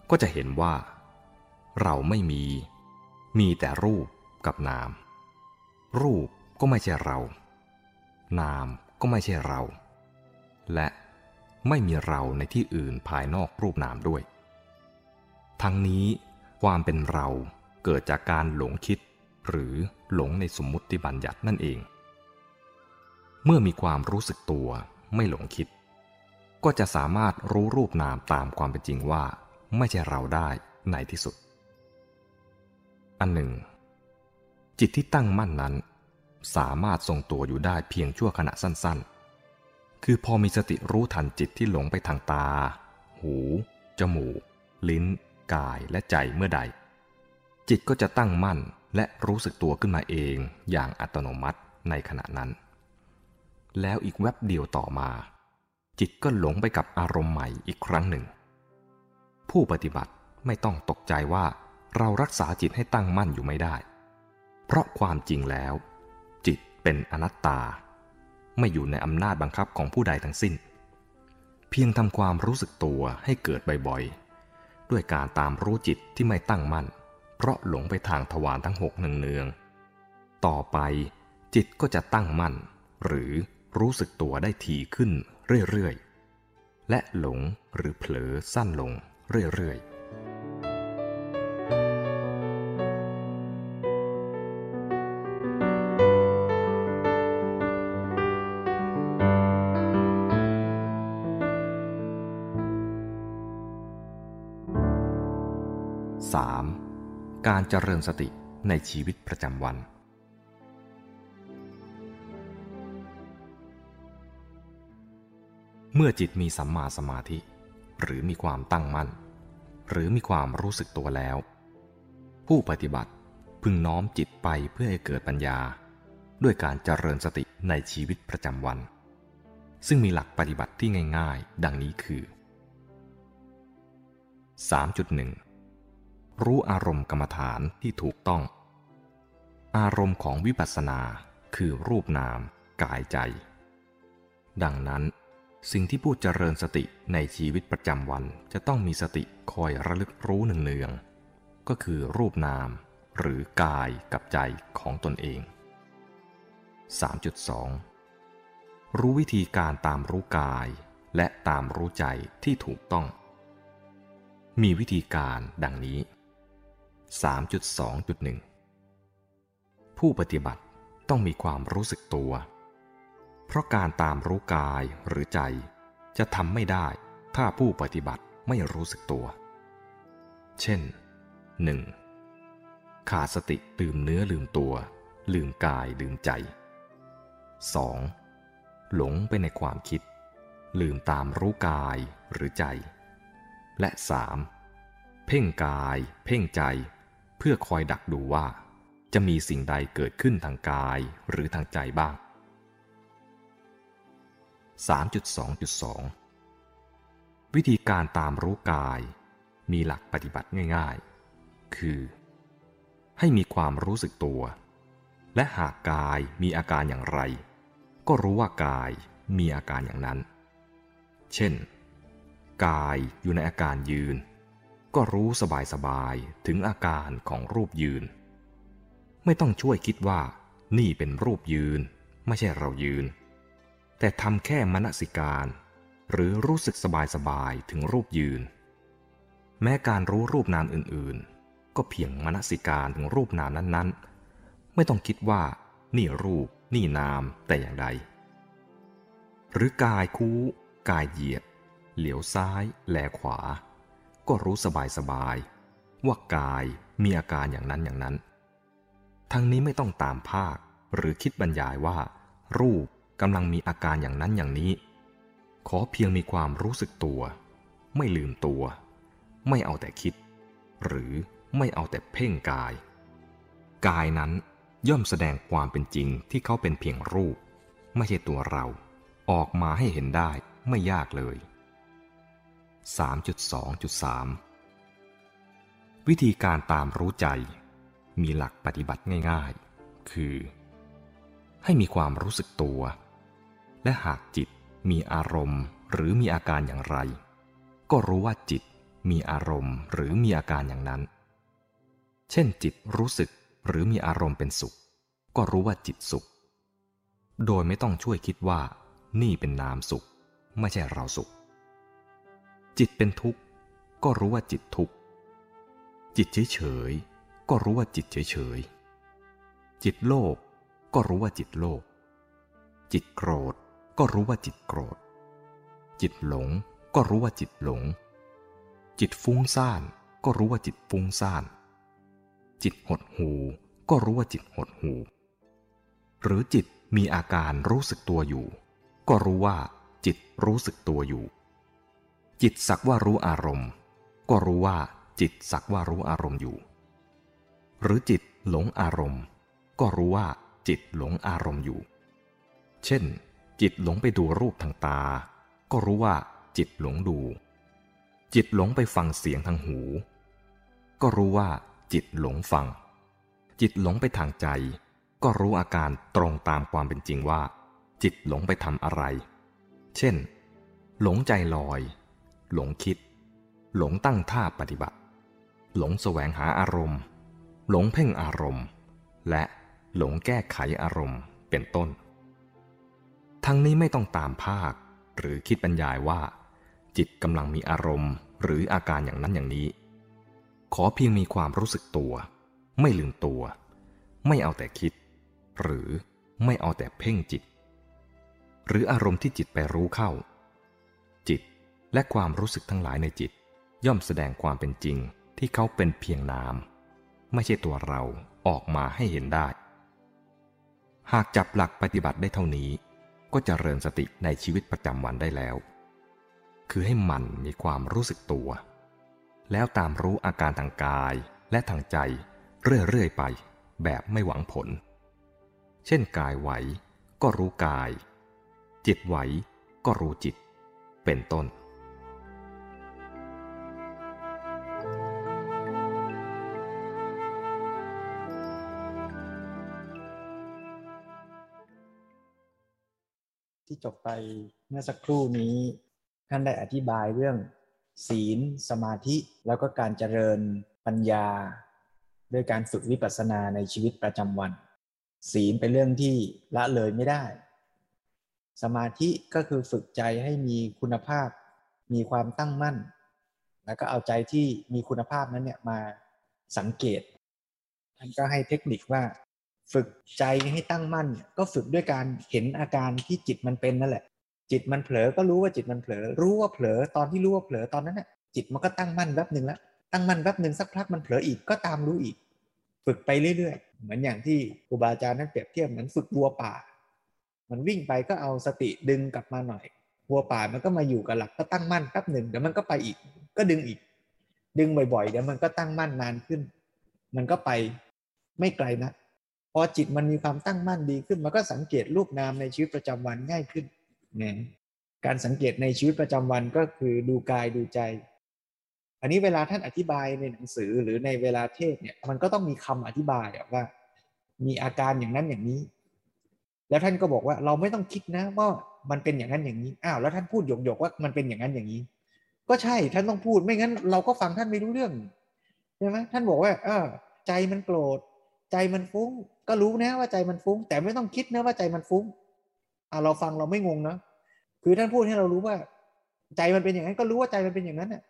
ก็จะเห็นว่าเราไม่มีมีแต่รูปกับนามรูปก็ไม่ใช่เรานามก็ไม่ใช่เราและไม่มีเราในที่อื่นภายนอกรูปนามด้วยทั้งนี้ความเป็นเราเกิดจากการหลงคิดหรือหลงในสมมุติบัญญัตินั่นเอง เมื่อมีความรู้สึกตัวไม่หลงคิดก็จะสามารถรู้รูปนามตามความเป็นจริงว่าไม่ใช่เราได้ในที่สุดอันหนึ่งจิตที่ตั้งมั่นนั้นสามารถทรงตัวอยู่ได้เพียงชั่วขณะสั้นๆคือพอมีสติรู้ทันจิตที่หลงไปทางตาหูจมูกลิ้นกายและใจเมื่อใดจิตก็จะตั้งมั่นและรู้สึกตัวขึ้นมาเองอย่างอัตโนมัติในขณะนั้นแล้วอีกแวบเดียวต่อมาจิตก็หลงไปกับอารมณ์ใหม่อีกครั้งหนึ่งผู้ปฏิบัติไม่ต้องตกใจว่าเรารักษาจิตให้ตั้งมั่นอยู่ไม่ได้เพราะความจริงแล้วจิตเป็นอนัตตาไม่อยู่ในอำนาจบังคับของผู้ใดทั้งสิ้นเพียงทำความรู้สึกตัวให้เกิดบ่อยๆด้วยการตามรู้จิตที่ไม่ตั้งมั่นเพราะหลงไปทางทวารทั้งหกเนืองๆต่อไปจิตก็จะตั้งมั่นหรือรู้สึกตัวได้ถี่ขึ้นเรื่อยๆและหลงหรือเผลอสั้นลงเรื่อยๆสามการเจริญสติในชีวิตประจำวันเมื่อจิตมีสัมมาสมาธิหรือมีความตั้งมั่นหรือมีความรู้สึกตัวแล้วผู้ปฏิบัติพึงน้อมจิตไปเพื่อให้เกิดปัญญาด้วยการเจริญสติในชีวิตประจำวันซึ่งมีหลักปฏิบัติที่ง่ายๆดังนี้คือ สามจุดหนึ่งรู้อารมณ์กรรมฐานที่ถูกต้องอารมณ์ของวิปัสสนาคือรูปนามกายใจดังนั้นสิ่งที่ผู้เจริญสติในชีวิตประจำวันจะต้องมีสติคอยระลึกรู้เนืองๆก็คือรูปนามหรือกายกับใจของตนเอง สามจุดสอง รู้วิธีการตามรู้กายและตามรู้ใจที่ถูกต้องมีวิธีการดังนี้ สามจุดสองจุดหนึ่ง ผู้ปฏิบัติต้องมีความรู้สึกตัวเพราะการตามรู้กายหรือใจจะทำไม่ได้ถ้าผู้ปฏิบัติไม่รู้สึกตัวเช่น หนึ่ง ขาดสติลืมเนื้อลืมตัวลืมกายลืมใจ สอง หลงไปในความคิดลืมตามรู้กายหรือใจและ สาม เพ่งกายเพ่งใจเพื่อคอยดักดูว่าจะมีสิ่งใดเกิดขึ้นทางกายหรือทางใจบ้าง สามจุดสองจุดสอง วิธีการตามรู้กายมีหลักปฏิบัติง่ายๆคือให้มีความรู้สึกตัวและหากกายมีอาการอย่างไรก็รู้ว่ากายมีอาการอย่างนั้นเช่นกายอยู่ในอาการยืนก็รู้สบายๆถึงอาการของรูปยืนไม่ต้องช่วยคิดว่านี่เป็นรูปยืนไม่ใช่เรายืนแต่ทำแค่มนสิการหรือรู้สึกสบายๆถึงรูปยืนแม้การรู้รูปนามอื่นๆก็เพียงมนสิการถึงรูปนามนั้นๆไม่ต้องคิดว่านี่รูปนี่นามแต่อย่างใดหรือกายคู่กายเหยียดเหลียวซ้ายแลขวาก็รู้สบายๆว่ากายมีอาการอย่างนั้นอย่างนั้นทั้งนี้ไม่ต้องตามภาคหรือคิดบรรยายว่ารูปกำลังมีอาการอย่างนั้นอย่างนี้ขอเพียงมีความรู้สึกตัวไม่ลืมตัวไม่เอาแต่คิดหรือไม่เอาแต่เพ่งกายกายนั้นย่อมแสดงความเป็นจริงที่เขาเป็นเพียงรูปไม่ใช่ตัวเราออกมาให้เห็นได้ไม่ยากเลย สามจุดสองจุดสาม วิธีการตามรู้ใจมีหลักปฏิบัติง่ายๆคือให้มีความรู้สึกตัวและหากจิตมีอารมณ์หรือมีอาการอย่างไรก็รู้ว่าจิตมีอารมณ์หรือมีอาการอย่างนั้นเช่นจิตรู้สึกหรือมีอารมณ์เป็นสุขก็รู้ว่าจิตสุขโดยไม่ต้องช่วยคิดว่านี่เป็นนามสุขไม่ใช่เราสุขจิตเป็นทุกข์ก็รู้ว่าจิตทุกข์จิตเฉยๆก็รู้ว่าจิตเฉยๆจิตโลภก็รู้ว่าจิตโลภ จิตโกรธก็รู้ว่าจิตโกรธจิตหลงก็รู้ว่าจิตหลงจิตฟุ้งซ่านก็รู้ว่าจิตฟุ้งซ่านจิตหดหู่ก็รู้ว่าจิตหดหู่หรือจิตมีอาการรู้สึกตัวอยู่ก็รู้ว่าจิตรู้สึกตัวอยู่จิตสักว่ารู้อารมณ์ก็รู้ว่าจิตสักว่ารู้อารมณ์อยู่หรือจิตหลงอารมณ์ก็รู้ว่าจิตหลงอารมณ์อยู่เช่นจิตหลงไปดูรูปทางตาก็รู้ว่าจิตหลงดูจิตหลงไปฟังเสียงทางหูก็รู้ว่าจิตหลงฟังจิตหลงไปทางใจก็รู้อาการตรงตามความเป็นจริงว่าจิตหลงไปทำอะไรเช่นหลงใจลอยหลงคิดหลงตั้งท่าปฏิบัติหลงแสวงหาอารมณ์หลงเพ่งอารมณ์และหลงแก้ไขอารมณ์เป็นต้นทั้งนี้ไม่ต้องตามภาคหรือคิดบรรยายว่าจิตกำลังมีอารมณ์หรืออาการอย่างนั้นอย่างนี้ขอเพียงมีความรู้สึกตัวไม่ลืมตัวไม่เอาแต่คิดหรือไม่เอาแต่เพ่งจิตหรืออารมณ์ที่จิตไปรู้เข้าจิตและความรู้สึกทั้งหลายในจิตย่อมแสดงความเป็นจริงที่เขาเป็นเพียงนามไม่ใช่ตัวเราออกมาให้เห็นได้หากจับหลักปฏิบัติได้เท่านี้ก็จะเจริญสติในชีวิตประจำวันได้แล้วคือให้มันมีความรู้สึกตัวแล้วตามรู้อาการทางกายและทางใจเรื่อยๆไปแบบไม่หวังผลเช่นกายไหวก็รู้กายจิตไหวก็รู้จิตเป็นต้นที่จบไปเมื่อสักครู่นี้ท่านได้อธิบายเรื่องศีลสมาธิแล้วก็การเจริญปัญญาด้วยการฝึกวิปัสสนาในชีวิตประจำวันศีลเป็นเรื่องที่ละเลยไม่ได้สมาธิก็คือฝึกใจให้มีคุณภาพมีความตั้งมั่นแล้วก็เอาใจที่มีคุณภาพนั้นเนี่ยมาสังเกตท่านก็ให้เทคนิคว่าฝึกใจให้ตั้งมั่นก็ฝึกด้วยการเห็นอาการที่จิตมันเป็นนั่นแหละจิตมันเผลอก็รู้ว่าจิตมันเผลอรู้ว่าเผลอตอนที่รู้ว่าเผลอตอนนั้นน่ะจิตมันก็ตั้งมั่นแป๊บนึงแล้วตั้งมั่นแป๊บนึงสักพักมันเผลออีกก็ตามรู้อีกฝึกไปเรื่อยๆเหมือนอย่างที่ครูบาอาจารย์นั้นเปรียบเทียบเหมือนฝึกวัวป่ามันวิ่งไปก็เอาสติดึงกลับมาหน่อยวัวป่ามันก็มาอยู่กับหลักก็ตั้งมั่นแป๊บนึงเดี๋ยวมันก็ไปอีกก็ดึงอีกดึงบ่อยๆเดี๋ยวมันก็ตั้งมั่นนานขึ้นมันก็ไปไม่ไกลนะพอจิตมันมีความตั้งมั่นดีขึ้นมันก็สังเกตรูปนามในชีวิตประจำวันง่ายขึ้นนะการสังเกตในชีวิตประจำวันก็คือดูกายดูใจอันนี้เวลาท่านอธิบายในหนังสือหรือในเวลาเทศเนี่ยมันก็ต้องมีคำอธิบายว่ามีอาการอย่างนั้นอย่างนี้แล้วท่านก็บอกว่าเราไม่ต้องคิดนะว่ามันเป็นอย่างนั้นอย่างนี้อ้าวแล้วท่านพูดหยกๆว่ามันเป็นอย่างนั้นอย่างนี้ก็ใช่ท่านต้องพูดไม่งั้นเราก็ฟังท่านไม่รู้เรื่องใช่ไหมท่านบอกว่าเออใจมันโกรธใจมันฟุ้งก็รู้นะว่าใจมันฟุ้งแต่ไม่ต้องคิดนะว่าใจมันฟุ้งอ่ะเราฟังเราไม่งงนะคือท่านพูดให้เรารู้ว่าใจมันเป็นอย่างนั้นก็รู้ว่าใจมันเป็นอย่างนั้นน่ะ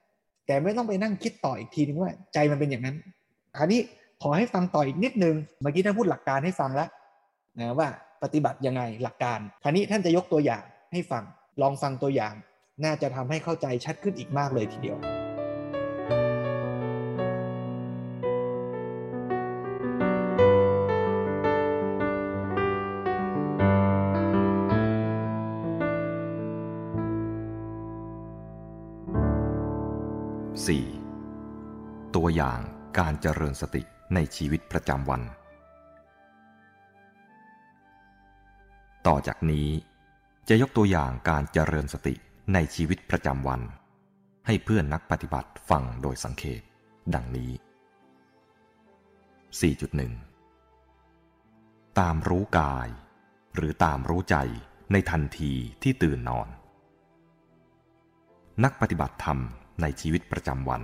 แต่ไม่ต้องไปนั่งคิดต่ออีกทีนึงว่าใจมันเป็นอย่างนั้นคราวนี้ขอให้ฟังต่ออีกนิดนึงเมื่อกี้ท่านพูดหลักการให้ฟังแล้วนะว่าปฏิบัติยังไงหลักการคราวนี้ท่านจะยกตัวอย่างให้ฟังลองฟังตัวอย่างน่าจะทำให้เข้าใจชัดขึ้นอีกมากเลยทีเดียวสี่ตัวอย่างการเจริญสติในชีวิตประจำวันต่อจากนี้จะยกตัวอย่างการเจริญสติในชีวิตประจำวันให้เพื่อนนักปฏิบัติฟังโดยสังเขปดังนี้ สี่จุดหนึ่ง ตามรู้กายหรือตามรู้ใจในทันทีที่ตื่นนอนนักปฏิบัติธรรมในชีวิตประจำวัน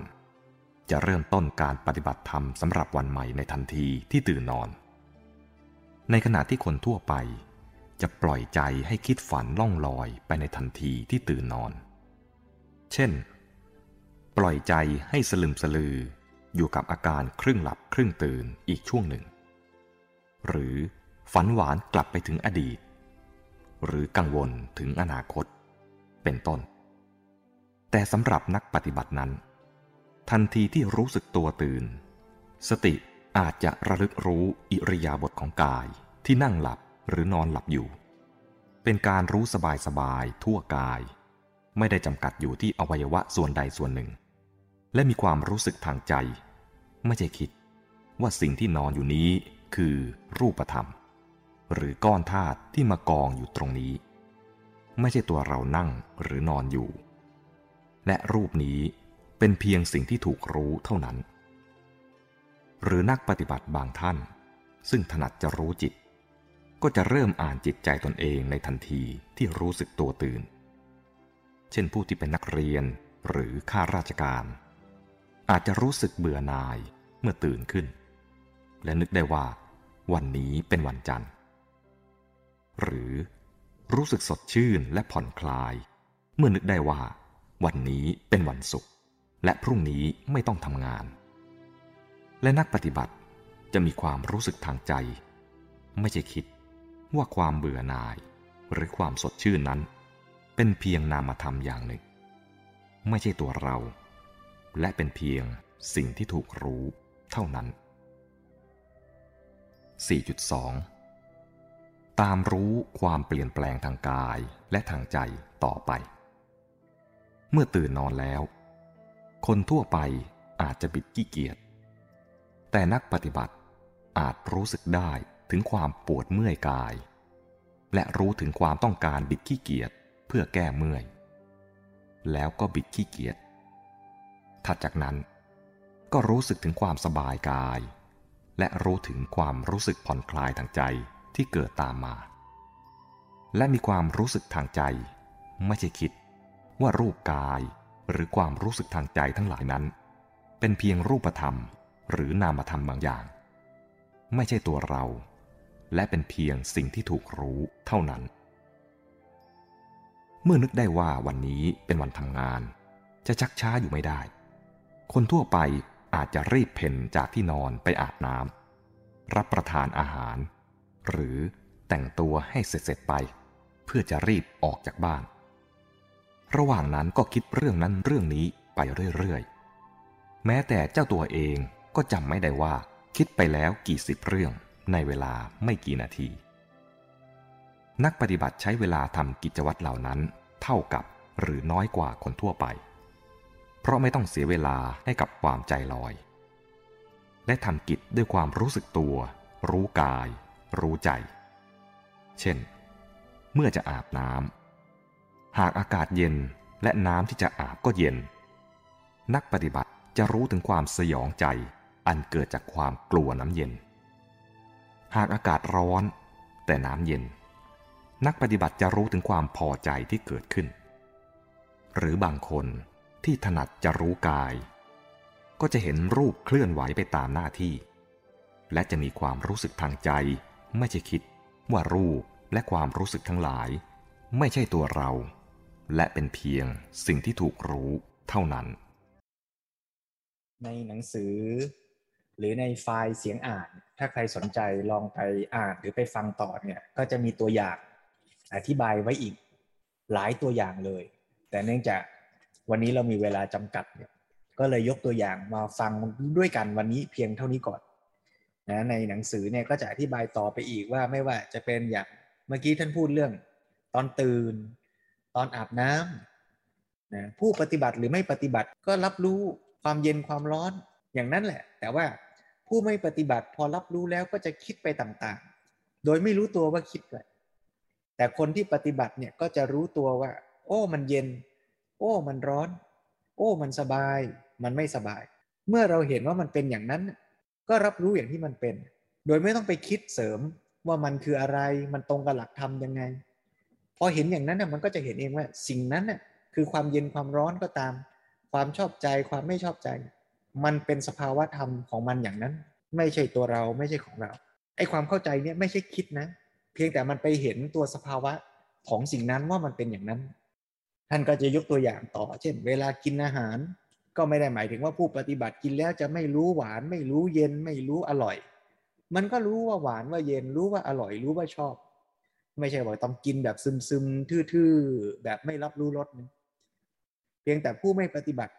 จะเริ่มต้นการปฏิบัติธรรมสำหรับวันใหม่ในทันทีที่ตื่นนอนในขณะที่คนทั่วไปจะปล่อยใจให้คิดฝันล่องลอยไปในทันทีที่ตื่นนอนเช่นปล่อยใจให้สลึมสลืออยู่กับอาการครึ่งหลับครึ่งตื่นอีกช่วงหนึ่งหรือฝันหวานกลับไปถึงอดีต หรือกังวลถึงอนาคตเป็นต้นแต่สำหรับนักปฏิบัตินั้นทันทีที่รู้สึกตัวตื่นสติอาจจะระลึกรู้อิริยาบถของกายที่นั่งหลับหรือนอนหลับอยู่เป็นการรู้สบายสบายทั่วกายไม่ได้จำกัดอยู่ที่อวัยวะส่วนใดส่วนหนึ่งและมีความรู้สึกทางใจไม่ใช่คิดว่าสิ่งที่นอนอยู่นี้คือรูปธรรมหรือก้อนธาตุที่มากองอยู่ตรงนี้ไม่ใช่ตัวเรานั่งหรือนอนอยู่และรูปนี้เป็นเพียงสิ่งที่ถูกรู้เท่านั้นหรือนักปฏิบัติบางท่านซึ่งถนัดจะรู้จิตก็จะเริ่มอ่านจิตใจตนเองในทันทีที่รู้สึกตัวตื่นเช่นผู้ที่เป็นนักเรียนหรือข้าราชการอาจจะรู้สึกเบื่อหน่ายเมื่อตื่นขึ้นและนึกได้ว่าวันนี้เป็นวันจันทร์หรือรู้สึกสดชื่นและผ่อนคลายเมื่อนึกได้ว่าวันนี้เป็นวันศุกร์และพรุ่งนี้ไม่ต้องทำงานและนักปฏิบัติจะมีความรู้สึกทางใจไม่ใช่คิดว่าความเบื่อหน่ายหรือความสดชื่นนั้นเป็นเพียงนามธรรมอย่างหนึ่งไม่ใช่ตัวเราและเป็นเพียงสิ่งที่ถูกรู้เท่านั้น สี่จุดสอง ตามรู้ความเปลี่ยนแปลงทางกายและทางใจต่อไปเมื่อตื่นนอนแล้วคนทั่วไปอาจจะบิดขี้เกียจแต่นักปฏิบัติอาจรู้สึกได้ถึงความปวดเมื่อยกายและรู้ถึงความต้องการบิดขี้เกียจเพื่อแก้เมื่อยแล้วก็บิดขี้เกียจถัดจากนั้นก็รู้สึกถึงความสบายกายและรู้ถึงความรู้สึกผ่อนคลายทางใจที่เกิดตามมาและมีความรู้สึกทางใจไม่ใช่คิดว่ารูปกายหรือความรู้สึกทางใจทั้งหลายนั้นเป็นเพียงรูปธรรมหรือนามธรรมบางอย่างไม่ใช่ตัวเราและเป็นเพียงสิ่งที่ถูกรู้เท่านั้นเมื่อนึกได้ว่าวันนี้เป็นวันทำงานจะชักช้าอยู่ไม่ได้คนทั่วไปอาจจะรีบเพ่นจากที่นอนไปอาบน้ำรับประทานอาหารหรือแต่งตัวให้เสร็จๆไปเพื่อจะรีบออกจากบ้านระหว่างนั้นก็คิดเรื่องนั้นเรื่องนี้ไปเรื่อยๆแม้แต่เจ้าตัวเองก็จำไม่ได้ว่าคิดไปแล้วกี่สิบเรื่องในเวลาไม่กี่นาทีนักปฏิบัติใช้เวลาทำกิจวัตรเหล่านั้นเท่ากับหรือน้อยกว่าคนทั่วไปเพราะไม่ต้องเสียเวลาให้กับความใจลอยและทำกิจด้วยความรู้สึกตัวรู้กายรู้ใจเช่นเมื่อจะอาบน้ำหากอากาศเย็นและน้ำที่จะอาบก็เย็นนักปฏิบัติจะรู้ถึงความสยองใจอันเกิดจากความกลัวน้ำเย็นหากอากาศร้อนแต่น้ำเย็นนักปฏิบัติจะรู้ถึงความพอใจที่เกิดขึ้นหรือบางคนที่ถนัดจะรู้กายก็จะเห็นรูปเคลื่อนไหวไปตามหน้าที่และจะมีความรู้สึกทางใจไม่ใช่คิดว่ารูปและความรู้สึกทั้งหลายไม่ใช่ตัวเราและเป็นเพียงสิ่งที่ถูกรู้เท่านั้นในหนังสือหรือในไฟล์เสียงอ่านถ้าใครสนใจลองไปอ่านหรือไปฟังต่อเนี่ยก็จะมีตัวอย่างอธิบายไว้อีกหลายตัวอย่างเลยแต่เนื่องจากวันนี้เรามีเวลาจำกัดเนี่ยก็เลยยกตัวอย่างมาฟังด้วยกันวันนี้เพียงเท่านี้ก่อนนะในหนังสือเนี่ยก็จะอธิบายต่อไปอีกว่าไม่ว่าจะเป็นอย่างเมื่อกี้ท่านพูดเรื่องตอนตื่นตอนอาบน้ำนะผู้ปฏิบัติหรือไม่ปฏิบัติก็รับรู้ความเย็นความร้อนอย่างนั้นแหละแต่ว่าผู้ไม่ปฏิบัติพอรับรู้แล้วก็จะคิดไปต่างๆโดยไม่รู้ตัวว่าคิดอะไรแต่คนที่ปฏิบัติเนี่ยก็จะรู้ตัวว่าโอ้มันเย็นโอ้มันร้อนโอ้มันสบายมันไม่สบายเมื่อเราเห็นว่ามันเป็นอย่างนั้นก็รับรู้อย่างที่มันเป็นโดยไม่ต้องไปคิดเสริมว่ามันคืออะไรมันตรงกับหลักธรรมยังไงพอเห็นอย่างนั้นน่ะมันก็จะเห็นเองว่าสิ่งนั้นน่ะคือความเย็นความร้อนก็ตามความชอบใจความไม่ชอบใจมันเป็นสภาวะธรรมของมันอย่างนั้นไม่ใช่ตัวเราไม่ใช่ของเราไอ้ความเข้าใจเนี่ยไม่ใช่คิดนะเพียงแต่มันไปเห็นตัวสภาวะของสิ่งนั้นว่ามันเป็นอย่างนั้นท่านก็จะยกตัวอย่างต่อเช่นเวลากินอาหารก็ไม่ได้หมายถึงว่าผู้ปฏิบัติกินแล้วจะไม่รู้หวานไม่รู้เย็นไม่รู้อร่อยมันก็รู้ว่าหวานว่าเย็นรู้ว่าอร่อยรู้ว่าชอบ ไม่ใช่ว่าต้องกินแบบซึมๆทื่อๆแบบไม่รับรู้รสเพียงแต่ผู้ไม่ปฏิบัติ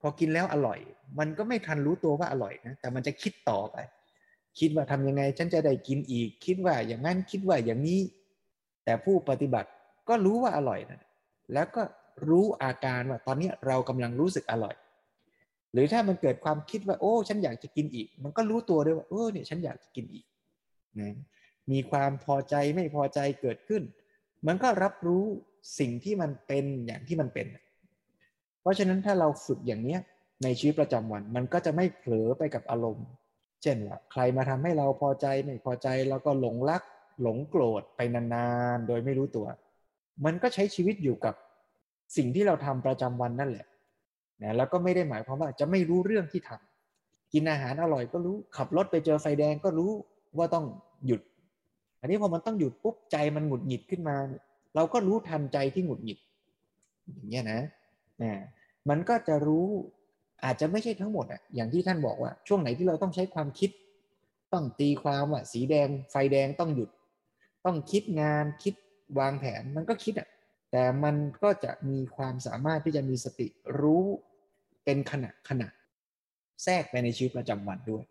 พอกินแล้วอร่อยมันก็ไม่ทันรู้ตัวว่าอร่อยนะแต่มันจะคิดต่อไปคิดว่าทำยังไงฉันจะได้กินอีกคิดว่าอย่างนั้นคิดว่าอย่างนี้แต่ผู้ปฏิบัติก็รู้ว่าอร่อยนะแล้วก็รู้อาการว่าตอนนี้เรากำลังรู้สึกอร่อยหรือถ้ามันเกิดความคิดว่าโอ้ฉันอยากจะกินอีกมันก็รู้ตัวด้วยว่าเออเนี่ยฉันอยากจะกินอีกนะมีความพอใจไม่พอใจเกิดขึ้นมันก็รับรู้สิ่งที่มันเป็นอย่างที่มันเป็นเพราะฉะนั้นถ้าเราฝึกอย่างนี้ในชีวิตประจำวันมันก็จะไม่เผลอไปกับอารมณ์เช่นว่าใครมาทำให้เราพอใจไม่พอใจแล้วก็หลงรักหลงโกรธไปนานๆโดยไม่รู้ตัวมันก็ใช้ชีวิตอยู่กับสิ่งที่เราทำประจำวันนั่นแหละนะแล้วก็ไม่ได้หมายความว่าจะไม่รู้เรื่องที่ทำกินอาหารอร่อยก็รู้ขับรถไปเจอไฟแดงก็รู้ว่าต้องหยุดอันนี้พอมันต้องหยุดปุ๊บใจมันหงุดหงิดขึ้นมาเราก็รู้ทันใจที่หงุดหงิดอย่างเงี้ยนะนะมันก็จะรู้อาจจะไม่ใช่ทั้งหมดอะอย่างที่ท่านบอกว่าช่วงไหนที่เราต้องใช้ความคิดต้องตีความว่าสีแดงไฟแดงต้องหยุดต้องคิดงานคิดวางแผนมันก็คิดอะแต่มันก็จะมีความสามารถที่จะมีสติรู้เป็นขณะขณะแทรกไปในชีวิตประจำวันด้วย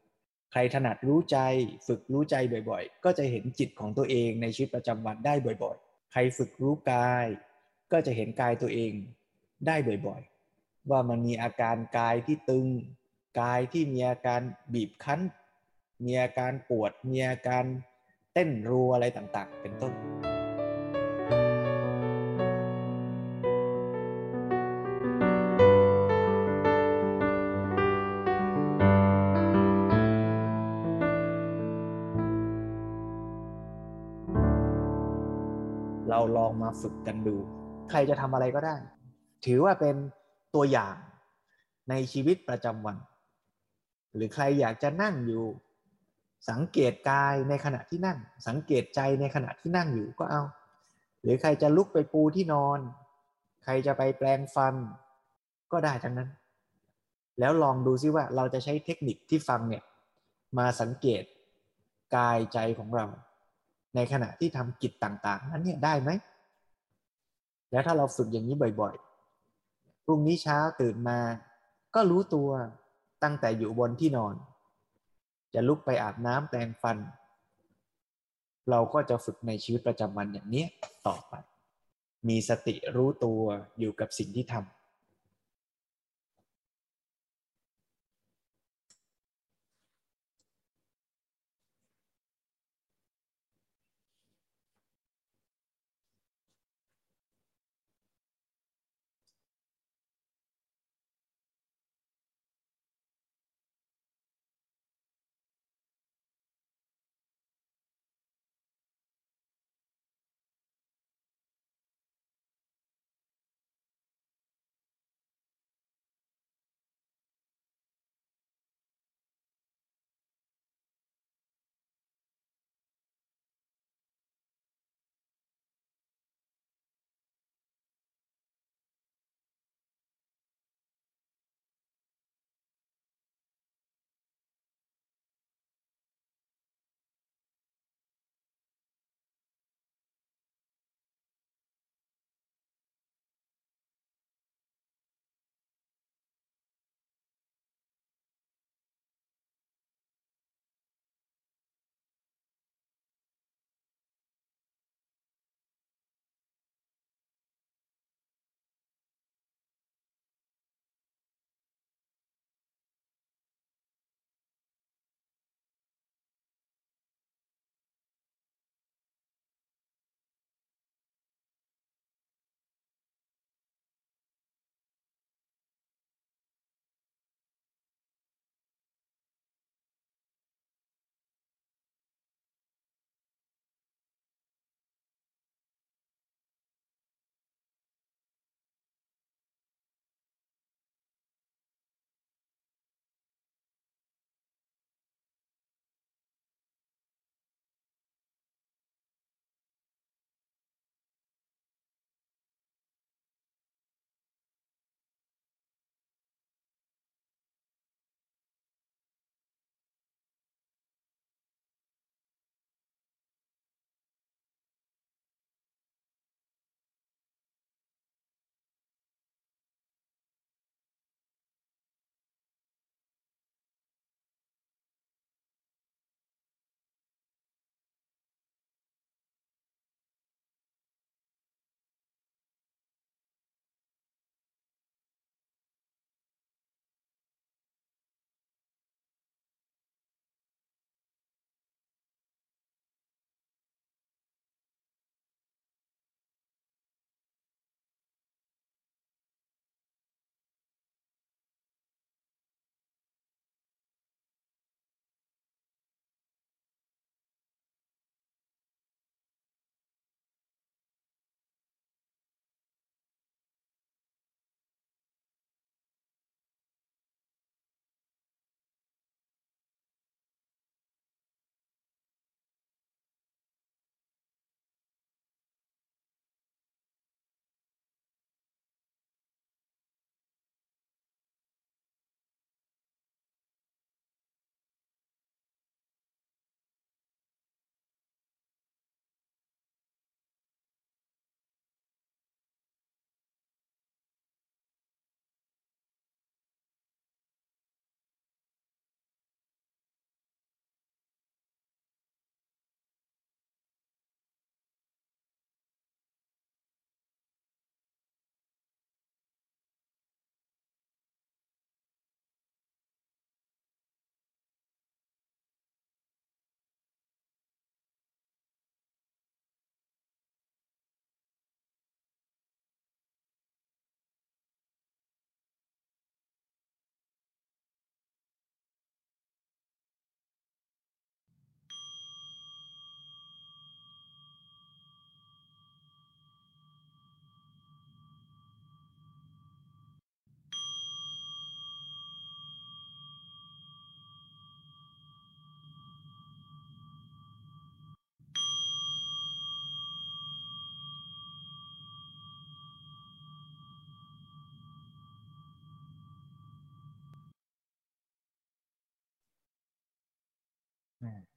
ใครถนัดรู้ใจฝึกรู้ใจบ่อยๆก็จะเห็นจิตของตัวเองในชีวิตประจำวันได้บ่อยๆใครฝึกรู้กายก็จะเห็นกายตัวเองได้บ่อยๆว่ามันมีอาการกายที่ตึงกายที่มีอาการบีบคั้นมีอาการปวดมีอาการเต้นรัวอะไรต่างๆเป็นต้นเราลองมาฝึกกันดูใครจะทำอะไรก็ได้ถือว่าเป็นตัวอย่างในชีวิตประจำวันหรือใครอยากจะนั่งอยู่สังเกตกายในขณะที่นั่งสังเกตใจในขณะที่นั่งอยู่ก็เอาหรือใครจะลุกไปปูที่นอนใครจะไปแปลงฟันก็ได้ทั้งนั้นแล้วลองดูซิว่าเราจะใช้เทคนิคที่ฟังเนี่ยมาสังเกตกายใจของเราในขณะที่ทำกิจต่างๆนั้นเนี่ยได้ไหมแล้วถ้าเราฝึกอย่างนี้บ่อยๆพรุ่งนี้เช้าตื่นมาก็รู้ตัวตั้งแต่อยู่บนที่นอนจะลุกไปอาบน้ำแปรงฟันเราก็จะฝึกในชีวิตประจำวันอย่างนี้ต่อไปมีสติรู้ตัวอยู่กับสิ่งที่ทำ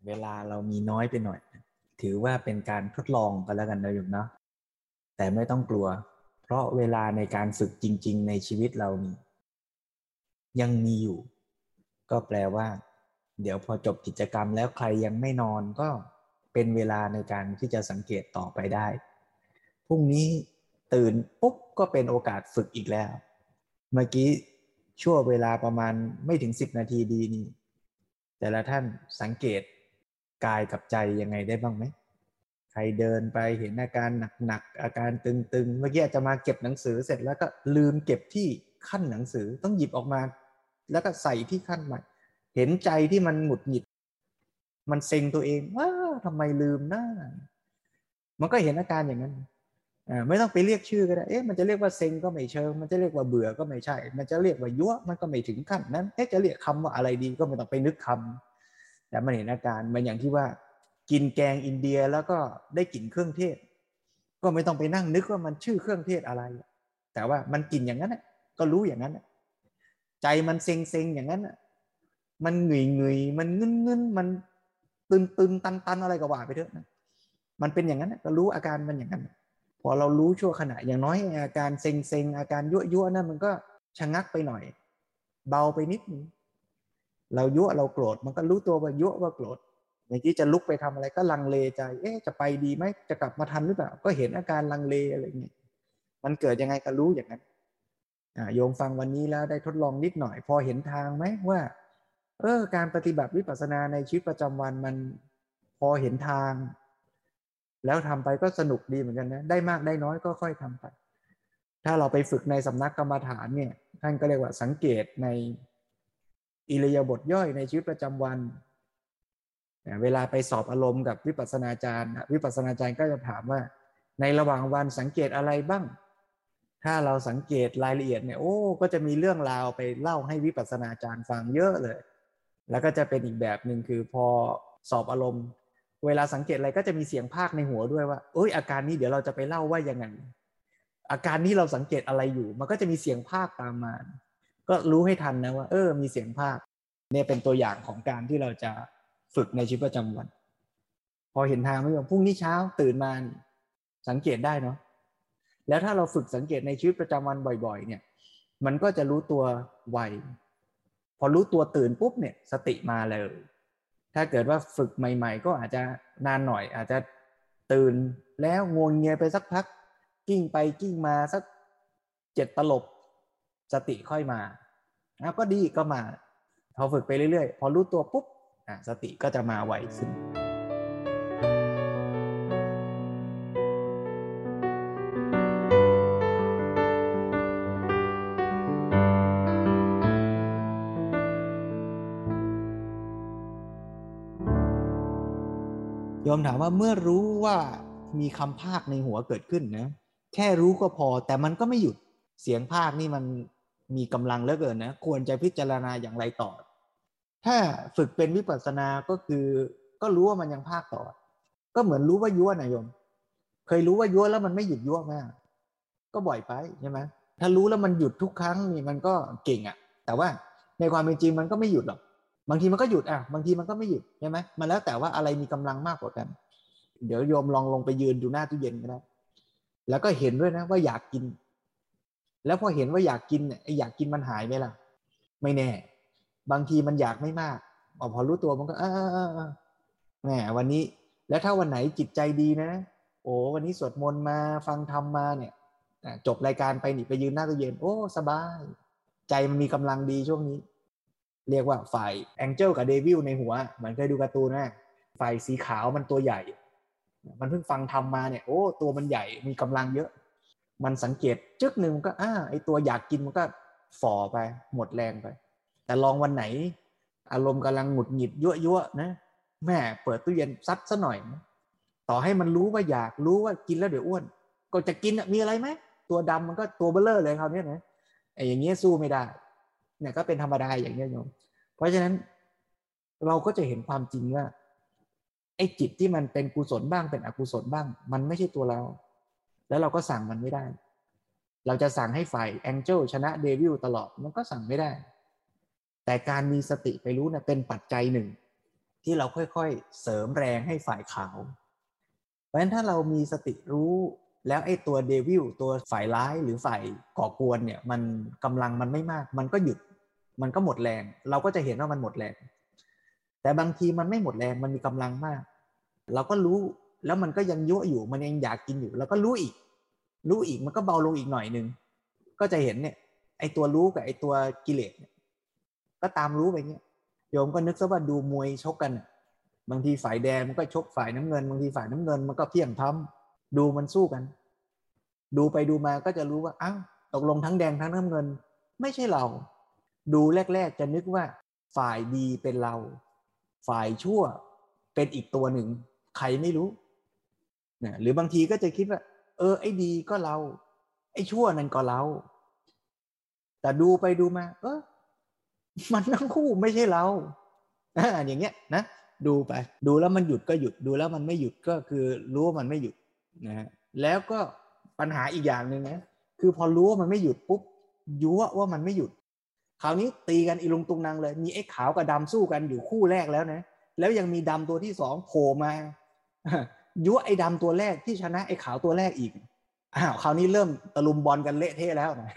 เวลาเรามีน้อยไปหน่อยถือว่าเป็นการทดลองกันแล้วกันนะโยมเนาะแต่ไม่ต้องกลัวเพราะเวลาในการฝึกจริงๆในชีวิตเรานี่ยังมีอยู่ก็แปลว่าเดี๋ยวพอจบกิจกรรมแล้วใครยังไม่นอนก็เป็นเวลาในการที่จะสังเกตต่อไปได้พรุ่งนี้ตื่นปุ๊บก็เป็นโอกาสฝึกอีกแล้วเมื่อกี้ชั่วเวลาประมาณไม่ถึงสิบนาทีดีนี่แต่ละท่านสังเกตกายกับใจยังไงได้บ้างไหมใครเดินไปเห็นอาการหนักๆอาการตึงๆเมื่อกี้จะมาเก็บหนังสือเสร็จแล้วก็ลืมเก็บที่ขั้นหนังสือต้องหยิบออกมาแล้วก็ใส่ที่ขั้นใหม่เห็นใจที่มันหงุดหงิดมันเซ็งตัวเองว่าทำไมลืมนะมันก็เห็นอาการอย่างนั้นอ่าไม่ต้องไปเรียกชื่อก็ได้เอ๊ะมันจะเรียกว่าเซ็งก็ไม่เชิงมันจะเรียกว่าเบื่อก็ไม่ใช่มันจะเรียกว่ายั่วมันก็ไม่ถึงขั้นนั้นเอ๊ะจะเรียกคำว่าอะไรดีก็ไม่ต้องไปนึกคำแต่มันเห็นอาการมันอย่างที่ว่ากินแกงอินเดียแล้วก็ได้กลิ่นเครื่องเทศก็ไม่ต้องไปนั่งนึกว่ามันชื่อเครื่องเทศอะไรแต่ว่ามันกินอย่างนั้นก็รู้อย่างนั้นใจมันเซ็งเซ็งอย่างนั้นมันเหนื่อยเหนื่อยมันเงินเงินมันตึนตึนตันตันอะไรก็ว่าไปเถอะนะมันเป็นอย่างนั้นก็รู้อาการมันอย่างนั้นพอเรารู้ชั่วขณะอย่างน้อยอาการเซ็งเซ็งอาการยั่วยั่วนั่นมันก็ชะงักไปหน่อยเบาไปนิดนึงเรายั่วเราโกรธมันก็รู้ตัวว่ายั่วว่าโกรธเมื่อกี้จะลุกไปทำอะไรก็ลังเลใจเอ๊ะจะไปดีไหมจะกลับมาทันหรือเปล่าก็เห็นอาการลังเลอะไรอย่างนี้มันเกิดยังไงก็รู้อย่างนั้นโยมฟังวันนี้แล้วได้ทดลองนิดหน่อยพอเห็นทางไหมว่าเออการปฏิบัติวิปัสสนาในชีวิตประจำวันมันพอเห็นทางแล้วทำไปก็สนุกดีเหมือนกันนะได้มากได้น้อยก็ค่อยทำไปถ้าเราไปฝึกในสำนักกรรมฐานเนี่ยท่านก็เรียกว่าสังเกตในอิริยาบถย่อยในชีวิตประจำวันเวลาไปสอบอารมณ์กับวิปัสสนาจารย์วิปัสสนาจารย์ก็จะถามว่าในระหว่างวันสังเกตอะไรบ้างถ้าเราสังเกตรายละเอียดเนี่ยโอ้ก็จะมีเรื่องราวไปเล่าให้วิปัสสนาจารย์ฟังเยอะเลยแล้วก็จะเป็นอีกแบบหนึ่งคือพอสอบอารมณ์เวลาสังเกตอะไรก็จะมีเสียงภาคในหัวด้วยว่าเอ้ยอาการนี้เดี๋ยวเราจะไปเล่าว่ายังไงอาการนี้เราสังเกตอะไรอยู่มันก็จะมีเสียงภาคตามมาก็รู้ให้ทันนะว่าเออมีเสียงภาคเนี่ยเป็นตัวอย่างของการที่เราจะฝึกในชีวิตประจำวันพอเห็นทางไม่ว่าพรุ่งนี้เช้าตื่นมาสังเกตได้เนาะแล้วถ้าเราฝึกสังเกตในชีวิตประจำวันบ่อยๆเนี่ยมันก็จะรู้ตัวไวพอรู้ตัวตื่นปุ๊บเนี่ยสติมาเลยถ้าเกิดว่าฝึกใหม่ๆก็อาจจะนานหน่อยอาจจะตื่นแล้วงวงเงียไปสักพักกิ้งไปกิ้งมาสักเจ็ดตลบสติค่อยมาแล้วก็ดีก็มาพอฝึกไปเรื่อยๆพอรู้ตัวปุ๊บสติก็จะมาไวขึ้นโยมถามว่าเมื่อรู้ว่ามีคำภาคในหัวเกิดขึ้นนะแค่รู้ก็พอแต่มันก็ไม่หยุดเสียงภาคนี่มันมีกำลังเหลือเกินนะควรจะพิจารณาอย่างไรต่อถ้าฝึกเป็นวิปัสสนาก็คือก็รู้ว่ามันยังภาคต่อก็เหมือนรู้ว่ายั่วนะโยมเคยรู้ว่ายั่วแล้วมันไม่หยุดยั่วมากก็บ่อยไปใช่ไหมถ้ารู้แล้วมันหยุดทุกครั้งนี่มันก็เก่งอ่ะแต่ว่าในความเป็นจริงมันก็ไม่หยุดหรอกบางทีมันก็หยุดอ่ะบางทีมันก็ไม่หยุดใช่ไหมมันแล้วแต่ว่าอะไรมีกำลังมากกว่ากันเดี๋ยวโยมลองลงไปยืนดูหน้าตู้เย็นก็ได้แล้วก็เห็นด้วยนะว่าอยากกินแล้วพอเห็นว่าอยากกินเนี่ยไอ้อยากกินมันหายไหมล่ะไม่แน่บางทีมันอยากไม่มากพอรู้ตัวมันก็อ่าแหมวันนี้แล้วถ้าวันไหนจิตใจดีนะโอ้วันนี้สวดมนต์มาฟังธรรมมาเนี่ยจบรายการไปหนีไปยืนหน้าตู้เย็นโอ้สบายใจมันมีกำลังดีช่วงนี้เรียกว่าฝ่ายแองเจิลกับเดวิลในหัวเหมือนเคยดูการ์ตูนนะฝ่ายสีขาวมันตัวใหญ่มันเพิ่งฟังทำมาเนี่ยโอ้ตัวมันใหญ่มีกำลังเยอะมันสังเกตจึ๊กหนึ่งมันก็อ่าไอตัวอยากกินมันก็ฝ่อไปหมดแรงไปแต่ลองวันไหนอารมณ์กำลังหงุดหงิดยั่วยั่วนะแม่เปิดตู้เย็นซัดซะหน่อยนะต่อให้มันรู้ว่าอยากรู้ว่ากินแล้วเดี๋ยวอ้วนก็จะกินมีอะไรไหมตัวดำมันก็ตัวเบลเลอร์เลยคราวนี้นะไออย่างเงี้ยสู้ไม่ได้เนี่ยก็เป็นธรรมดาอย่างนี้โยมเพราะฉะนั้นเราก็จะเห็นความจริงว่าไอ้จิตที่มันเป็นกุศลบ้างเป็นอกุศลบ้างมันไม่ใช่ตัวเราแล้วเราก็สั่งมันไม่ได้เราจะสั่งให้ฝ่ายแองเจิลชนะเดวิลตลอดมันก็สั่งไม่ได้แต่การมีสติไปรู้เนี่ยเป็นปัจจัยหนึ่ง ที่เราค่อยๆเสริมแรงให้ฝ่ายขาวเพราะฉะนั้นถ้าเรามีสติรู้แล้วไอ้ตัวเดวิลตัวฝ่ายร้ายหรือฝ่ายก่อกวนเนี่ยมันกำลังมันไม่มากมันก็หยุดมันก็หมดแรงเราก็จะเห็นว่ามันหมดแรงแต่บางทีมันไม่หมดแรงมันมีกำลังมากเราก็รู้แล้วมันก็ยังยั่วอยู่มันยังอยากกินอยู่เราก็รู้อีกรู้อีกมันก็เบาลงอีกหน่อยนึงก็จะเห็นเนี่ยไอ้ตัวรู้กับไอ้ตัวกิเลสก็ตามรู้ไปเงี้ยโยมก็นึกซะว่าดูมวยชกกันบางทีฝ่ายแดงมันก็ชกฝ่ายน้ำเงินบางทีฝ่ายน้ำเงินมันก็เพี้ยงพล้ำดูมันสู้กันดูไปดูมาก็จะรู้ว่าอ้าวตกลงทั้งแดงทั้งน้ำเงินไม่ใช่เราดูแรกๆจะนึกว่าฝ่ายดีเป็นเราฝ่ายชั่วเป็นอีกตัวหนึ่งใครไม่รู้นะหรือบางทีก็จะคิดว่าเออไอ้ดีก็เราไอ้ชั่วนั่นก็เราแต่ดูไปดูมาเออมันทั้งคู่ไม่ใช่เราอ่าอย่างเงี้ยนะดูไปดูแล้วมันหยุดก็หยุดดูแล้วมันไม่หยุดก็คือรู้ว่ามันไม่หยุดนะฮะแล้วก็ปัญหาอีกอย่างนึงนะคือพอรู้ว่ามันไม่หยุดปุ๊บยั่วว่ามันไม่หยุดคราวนี้ตีกันอีลุงตุงนางเลยมีไอ้ขาวกับดำสู้กันอยู่คู่แรกแล้วนะแล้วยังมีดำตัวที่สองโผล่มายั่วไอ้ดำตัวแรกที่ชนะไอ้ขาวตัวแรกอีกอ้าวคราวนี้เริ่มตะลุมบอลกันเละเทะแล้วนะ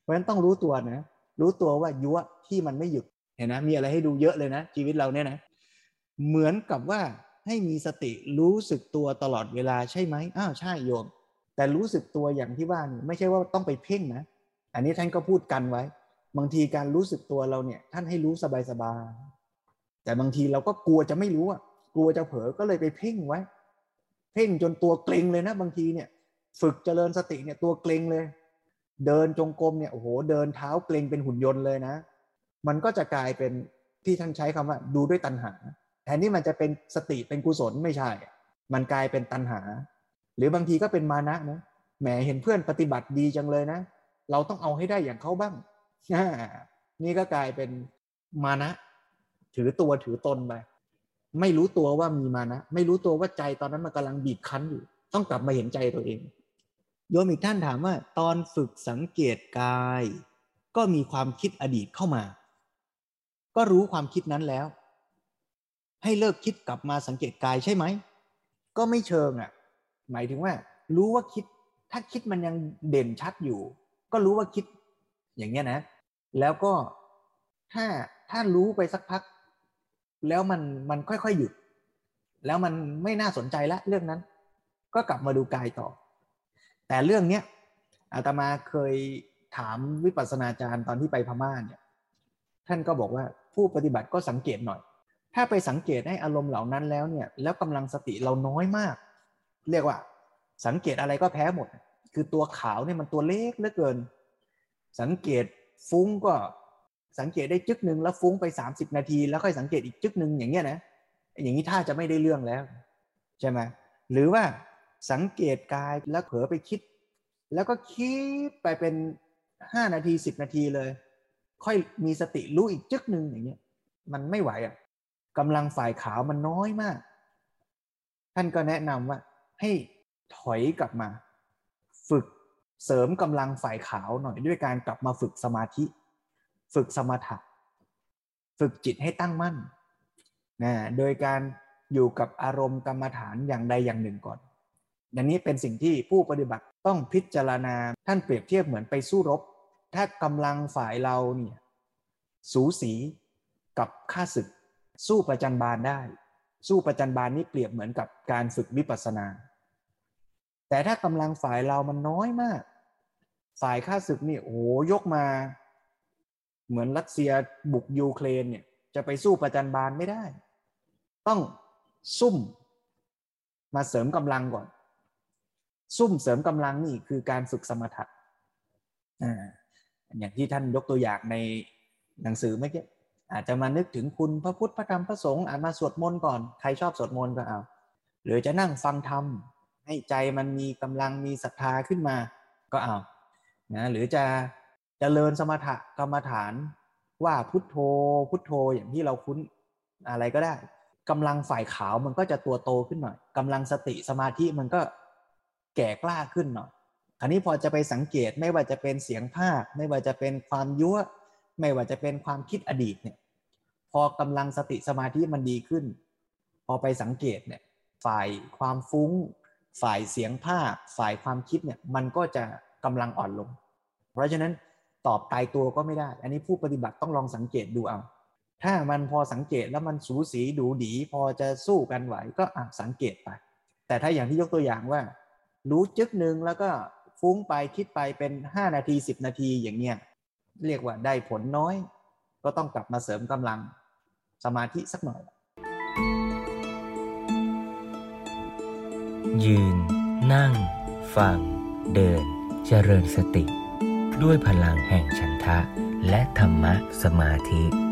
เพราะฉะนั้นต้องรู้ตัวนะรู้ตัวว่ายั่วที่มันไม่หยุดเห็นนะมีอะไรให้ดูเยอะเลยนะชีวิตเราเนี่ยนะเหมือนกับว่าให้มีสติรู้สึกตัวตลอดเวลาใช่ไหมอ้าวใช่โยมแต่รู้สึกตัวอย่างที่ว่านี่ไม่ใช่ว่าต้องไปเพ่งนะอันนี้ท่านก็พูดกันไว้บางทีการรู้สึกตัวเราเนี่ยท่านให้รู้สบายๆแต่บางทีเราก็กลัวจะไม่รู้อ่ะกลัวจะเผลอก็เลยไปเพ่งไว้เพ่งจนตัวเกร็งเลยนะบางทีเนี่ยฝึกเจริญสติเนี่ยตัวเกร็งเลยเดินจงกรมเนี่ยโอ้โหเดินเท้าเกร็งเป็นหุ่นยนต์เลยนะมันก็จะกลายเป็นที่ท่านใช้คำว่าดูด้วยตัณหาแทนที่มันจะเป็นสติเป็นกุศลไม่ใช่มันกลายเป็นตัณหาหรือบางทีก็เป็นมานะนะแหมเห็นเพื่อนปฏิบัติดีจังเลยนะเราต้องเอาให้ได้อย่างเขาบ้างนี่ก็กลายเป็นมานะถือตัวถือตนไปไม่รู้ตัวว่ามีมานะไม่รู้ตัวว่าใจตอนนั้นมันกำลังบีบคั้นอยู่ต้องกลับมาเห็นใจตัวเองโยมอีกท่านถามว่าตอนฝึกสังเกตกายก็มีความคิดอดีตเข้ามาก็รู้ความคิดนั้นแล้วให้เลิกคิดกลับมาสังเกตกายใช่ไหมก็ไม่เชิงอ่ะหมายถึงว่ารู้ว่าคิดถ้าคิดมันยังเด่นชัดอยู่ก็รู้ว่าคิดอย่างเงี้ยนะแล้วก็ถ้าถ้ารู้ไปสักพักแล้วมันมันค่อยๆหยุดแล้วมันไม่น่าสนใจละเรื่องนั้นก็กลับมาดูกายต่อแต่เรื่องเนี้ยอาตมาเคยถามวิปัสสนาจารย์ตอนที่ไปพม่าเนี่ยท่านก็บอกว่าผู้ปฏิบัติก็สังเกตหน่อยถ้าไปสังเกตให้อารมณ์เหล่านั้นแล้วเนี่ยแล้วกำลังสติเราน้อยมากเรียกว่าสังเกตอะไรก็แพ้หมดคือตัวขาวเนี่ยมันตัวเล็กเหลือเกินสังเกตฟุ้งก็สังเกตได้จึ๊กนึงแล้วฟุ้งไปสามสิบนาทีแล้วค่อยสังเกตอีกจึ๊กนึงอย่างเงี้ยนะอย่างนี้ถ้าจะไม่ได้เรื่องแล้วใช่ไหมหรือว่าสังเกตกายแล้วเผลอไปคิดแล้วก็คิดไปเป็นห้านาทีสิบนาทีเลยค่อยมีสติรู้อีกจึ๊กนึงอย่างเงี้ยมันไม่ไหวอ่ะกำลังฝ่ายขาวมันน้อยมากท่านก็แนะนำว่าให้ถอยกลับมาฝึกเสริมกำลังฝ่ายขาวหน่อยด้วยการกลับมาฝึกสมาธิฝึกสมถะฝึกจิตให้ตั้งมั่นนะโดยการอยู่กับอารมณ์กรรมฐานอย่างใดอย่างหนึ่งก่อนอันนี้เป็นสิ่งที่ผู้ปฏิบัติต้องพิจารณาท่านเปรียบเทียบเหมือนไปสู้รบถ้ากำลังฝ่ายเราเนี่ยสูสีกับข้าศึกสู้ประจัญบานได้สู้ประจัญบานนี่เปรียบเหมือนกับการฝึกวิปัสสนาแต่ถ้ากำลังฝ่ายเรามันน้อยมากฝ่ายข้าศึกนี่โอ้ยกมาเหมือนรัสเซียบุกยูเครนเนี่ยจะไปสู้ประจัญบานไม่ได้ต้องซุ่มมาเสริมกำลังก่อนซุ่มเสริมกำลังนี่คือการฝึกสมถะอ่าอย่างที่ท่านยกตัวอย่างในหนังสือเมื่อกี้อาจจะมานึกถึงคุณพระพุทธพระธรรมพระสงฆ์อาจมาสวดมนต์ก่อนใครชอบสวดมนต์ก็เอาหรือจะนั่งฟังธรรมให้ใจมันมีกำลังมีศรัทธาขึ้นมาก็เอานะหรือจะเจริญสมถะกรรมฐานว่าพุทโธพุทโธอย่างที่เราคุ้นอะไรก็ได้กำลังฝ่ายขาวมันก็จะตัวโตขึ้นหน่อยกำลังสติสมาธิมันก็แก่กล้าขึ้นหน่อยคราวนี้พอจะไปสังเกตไม่ว่าจะเป็นเสียงภาคไม่ว่าจะเป็นความยั่วไม่ว่าจะเป็นความคิดอดีตเนี่ย พอกำลังสติสมาธิมันดีขึ้นพอไปสังเกตเนี่ยฝ่ายความฟุ้งฝ่ายเสียงภาพฝ่ายความคิดเนี่ยมันก็จะกำลังอ่อนลงเพราะฉะนั้นตอบตายตัวก็ไม่ได้อันนี้ผู้ปฏิบัติต้องลองสังเกตดูเอาถ้ามันพอสังเกตแล้วมันสูสีดูดีพอจะสู้กันไหวก็อ่ะสังเกตไปแต่ถ้าอย่างที่ยกตัวอย่างว่ารู้จึกหนึ่งแล้วก็ฟุ้งไปคิดไปเป็นห้านาทีสิบนาทีอย่างเนี้ยเรียกว่าได้ผลน้อยก็ต้องกลับมาเสริมกำลังสมาธิสักหน่อยยืนนั่งฟังเดินเจริญสติด้วยพลังแห่งฉันทะและธรรมะสมาธิ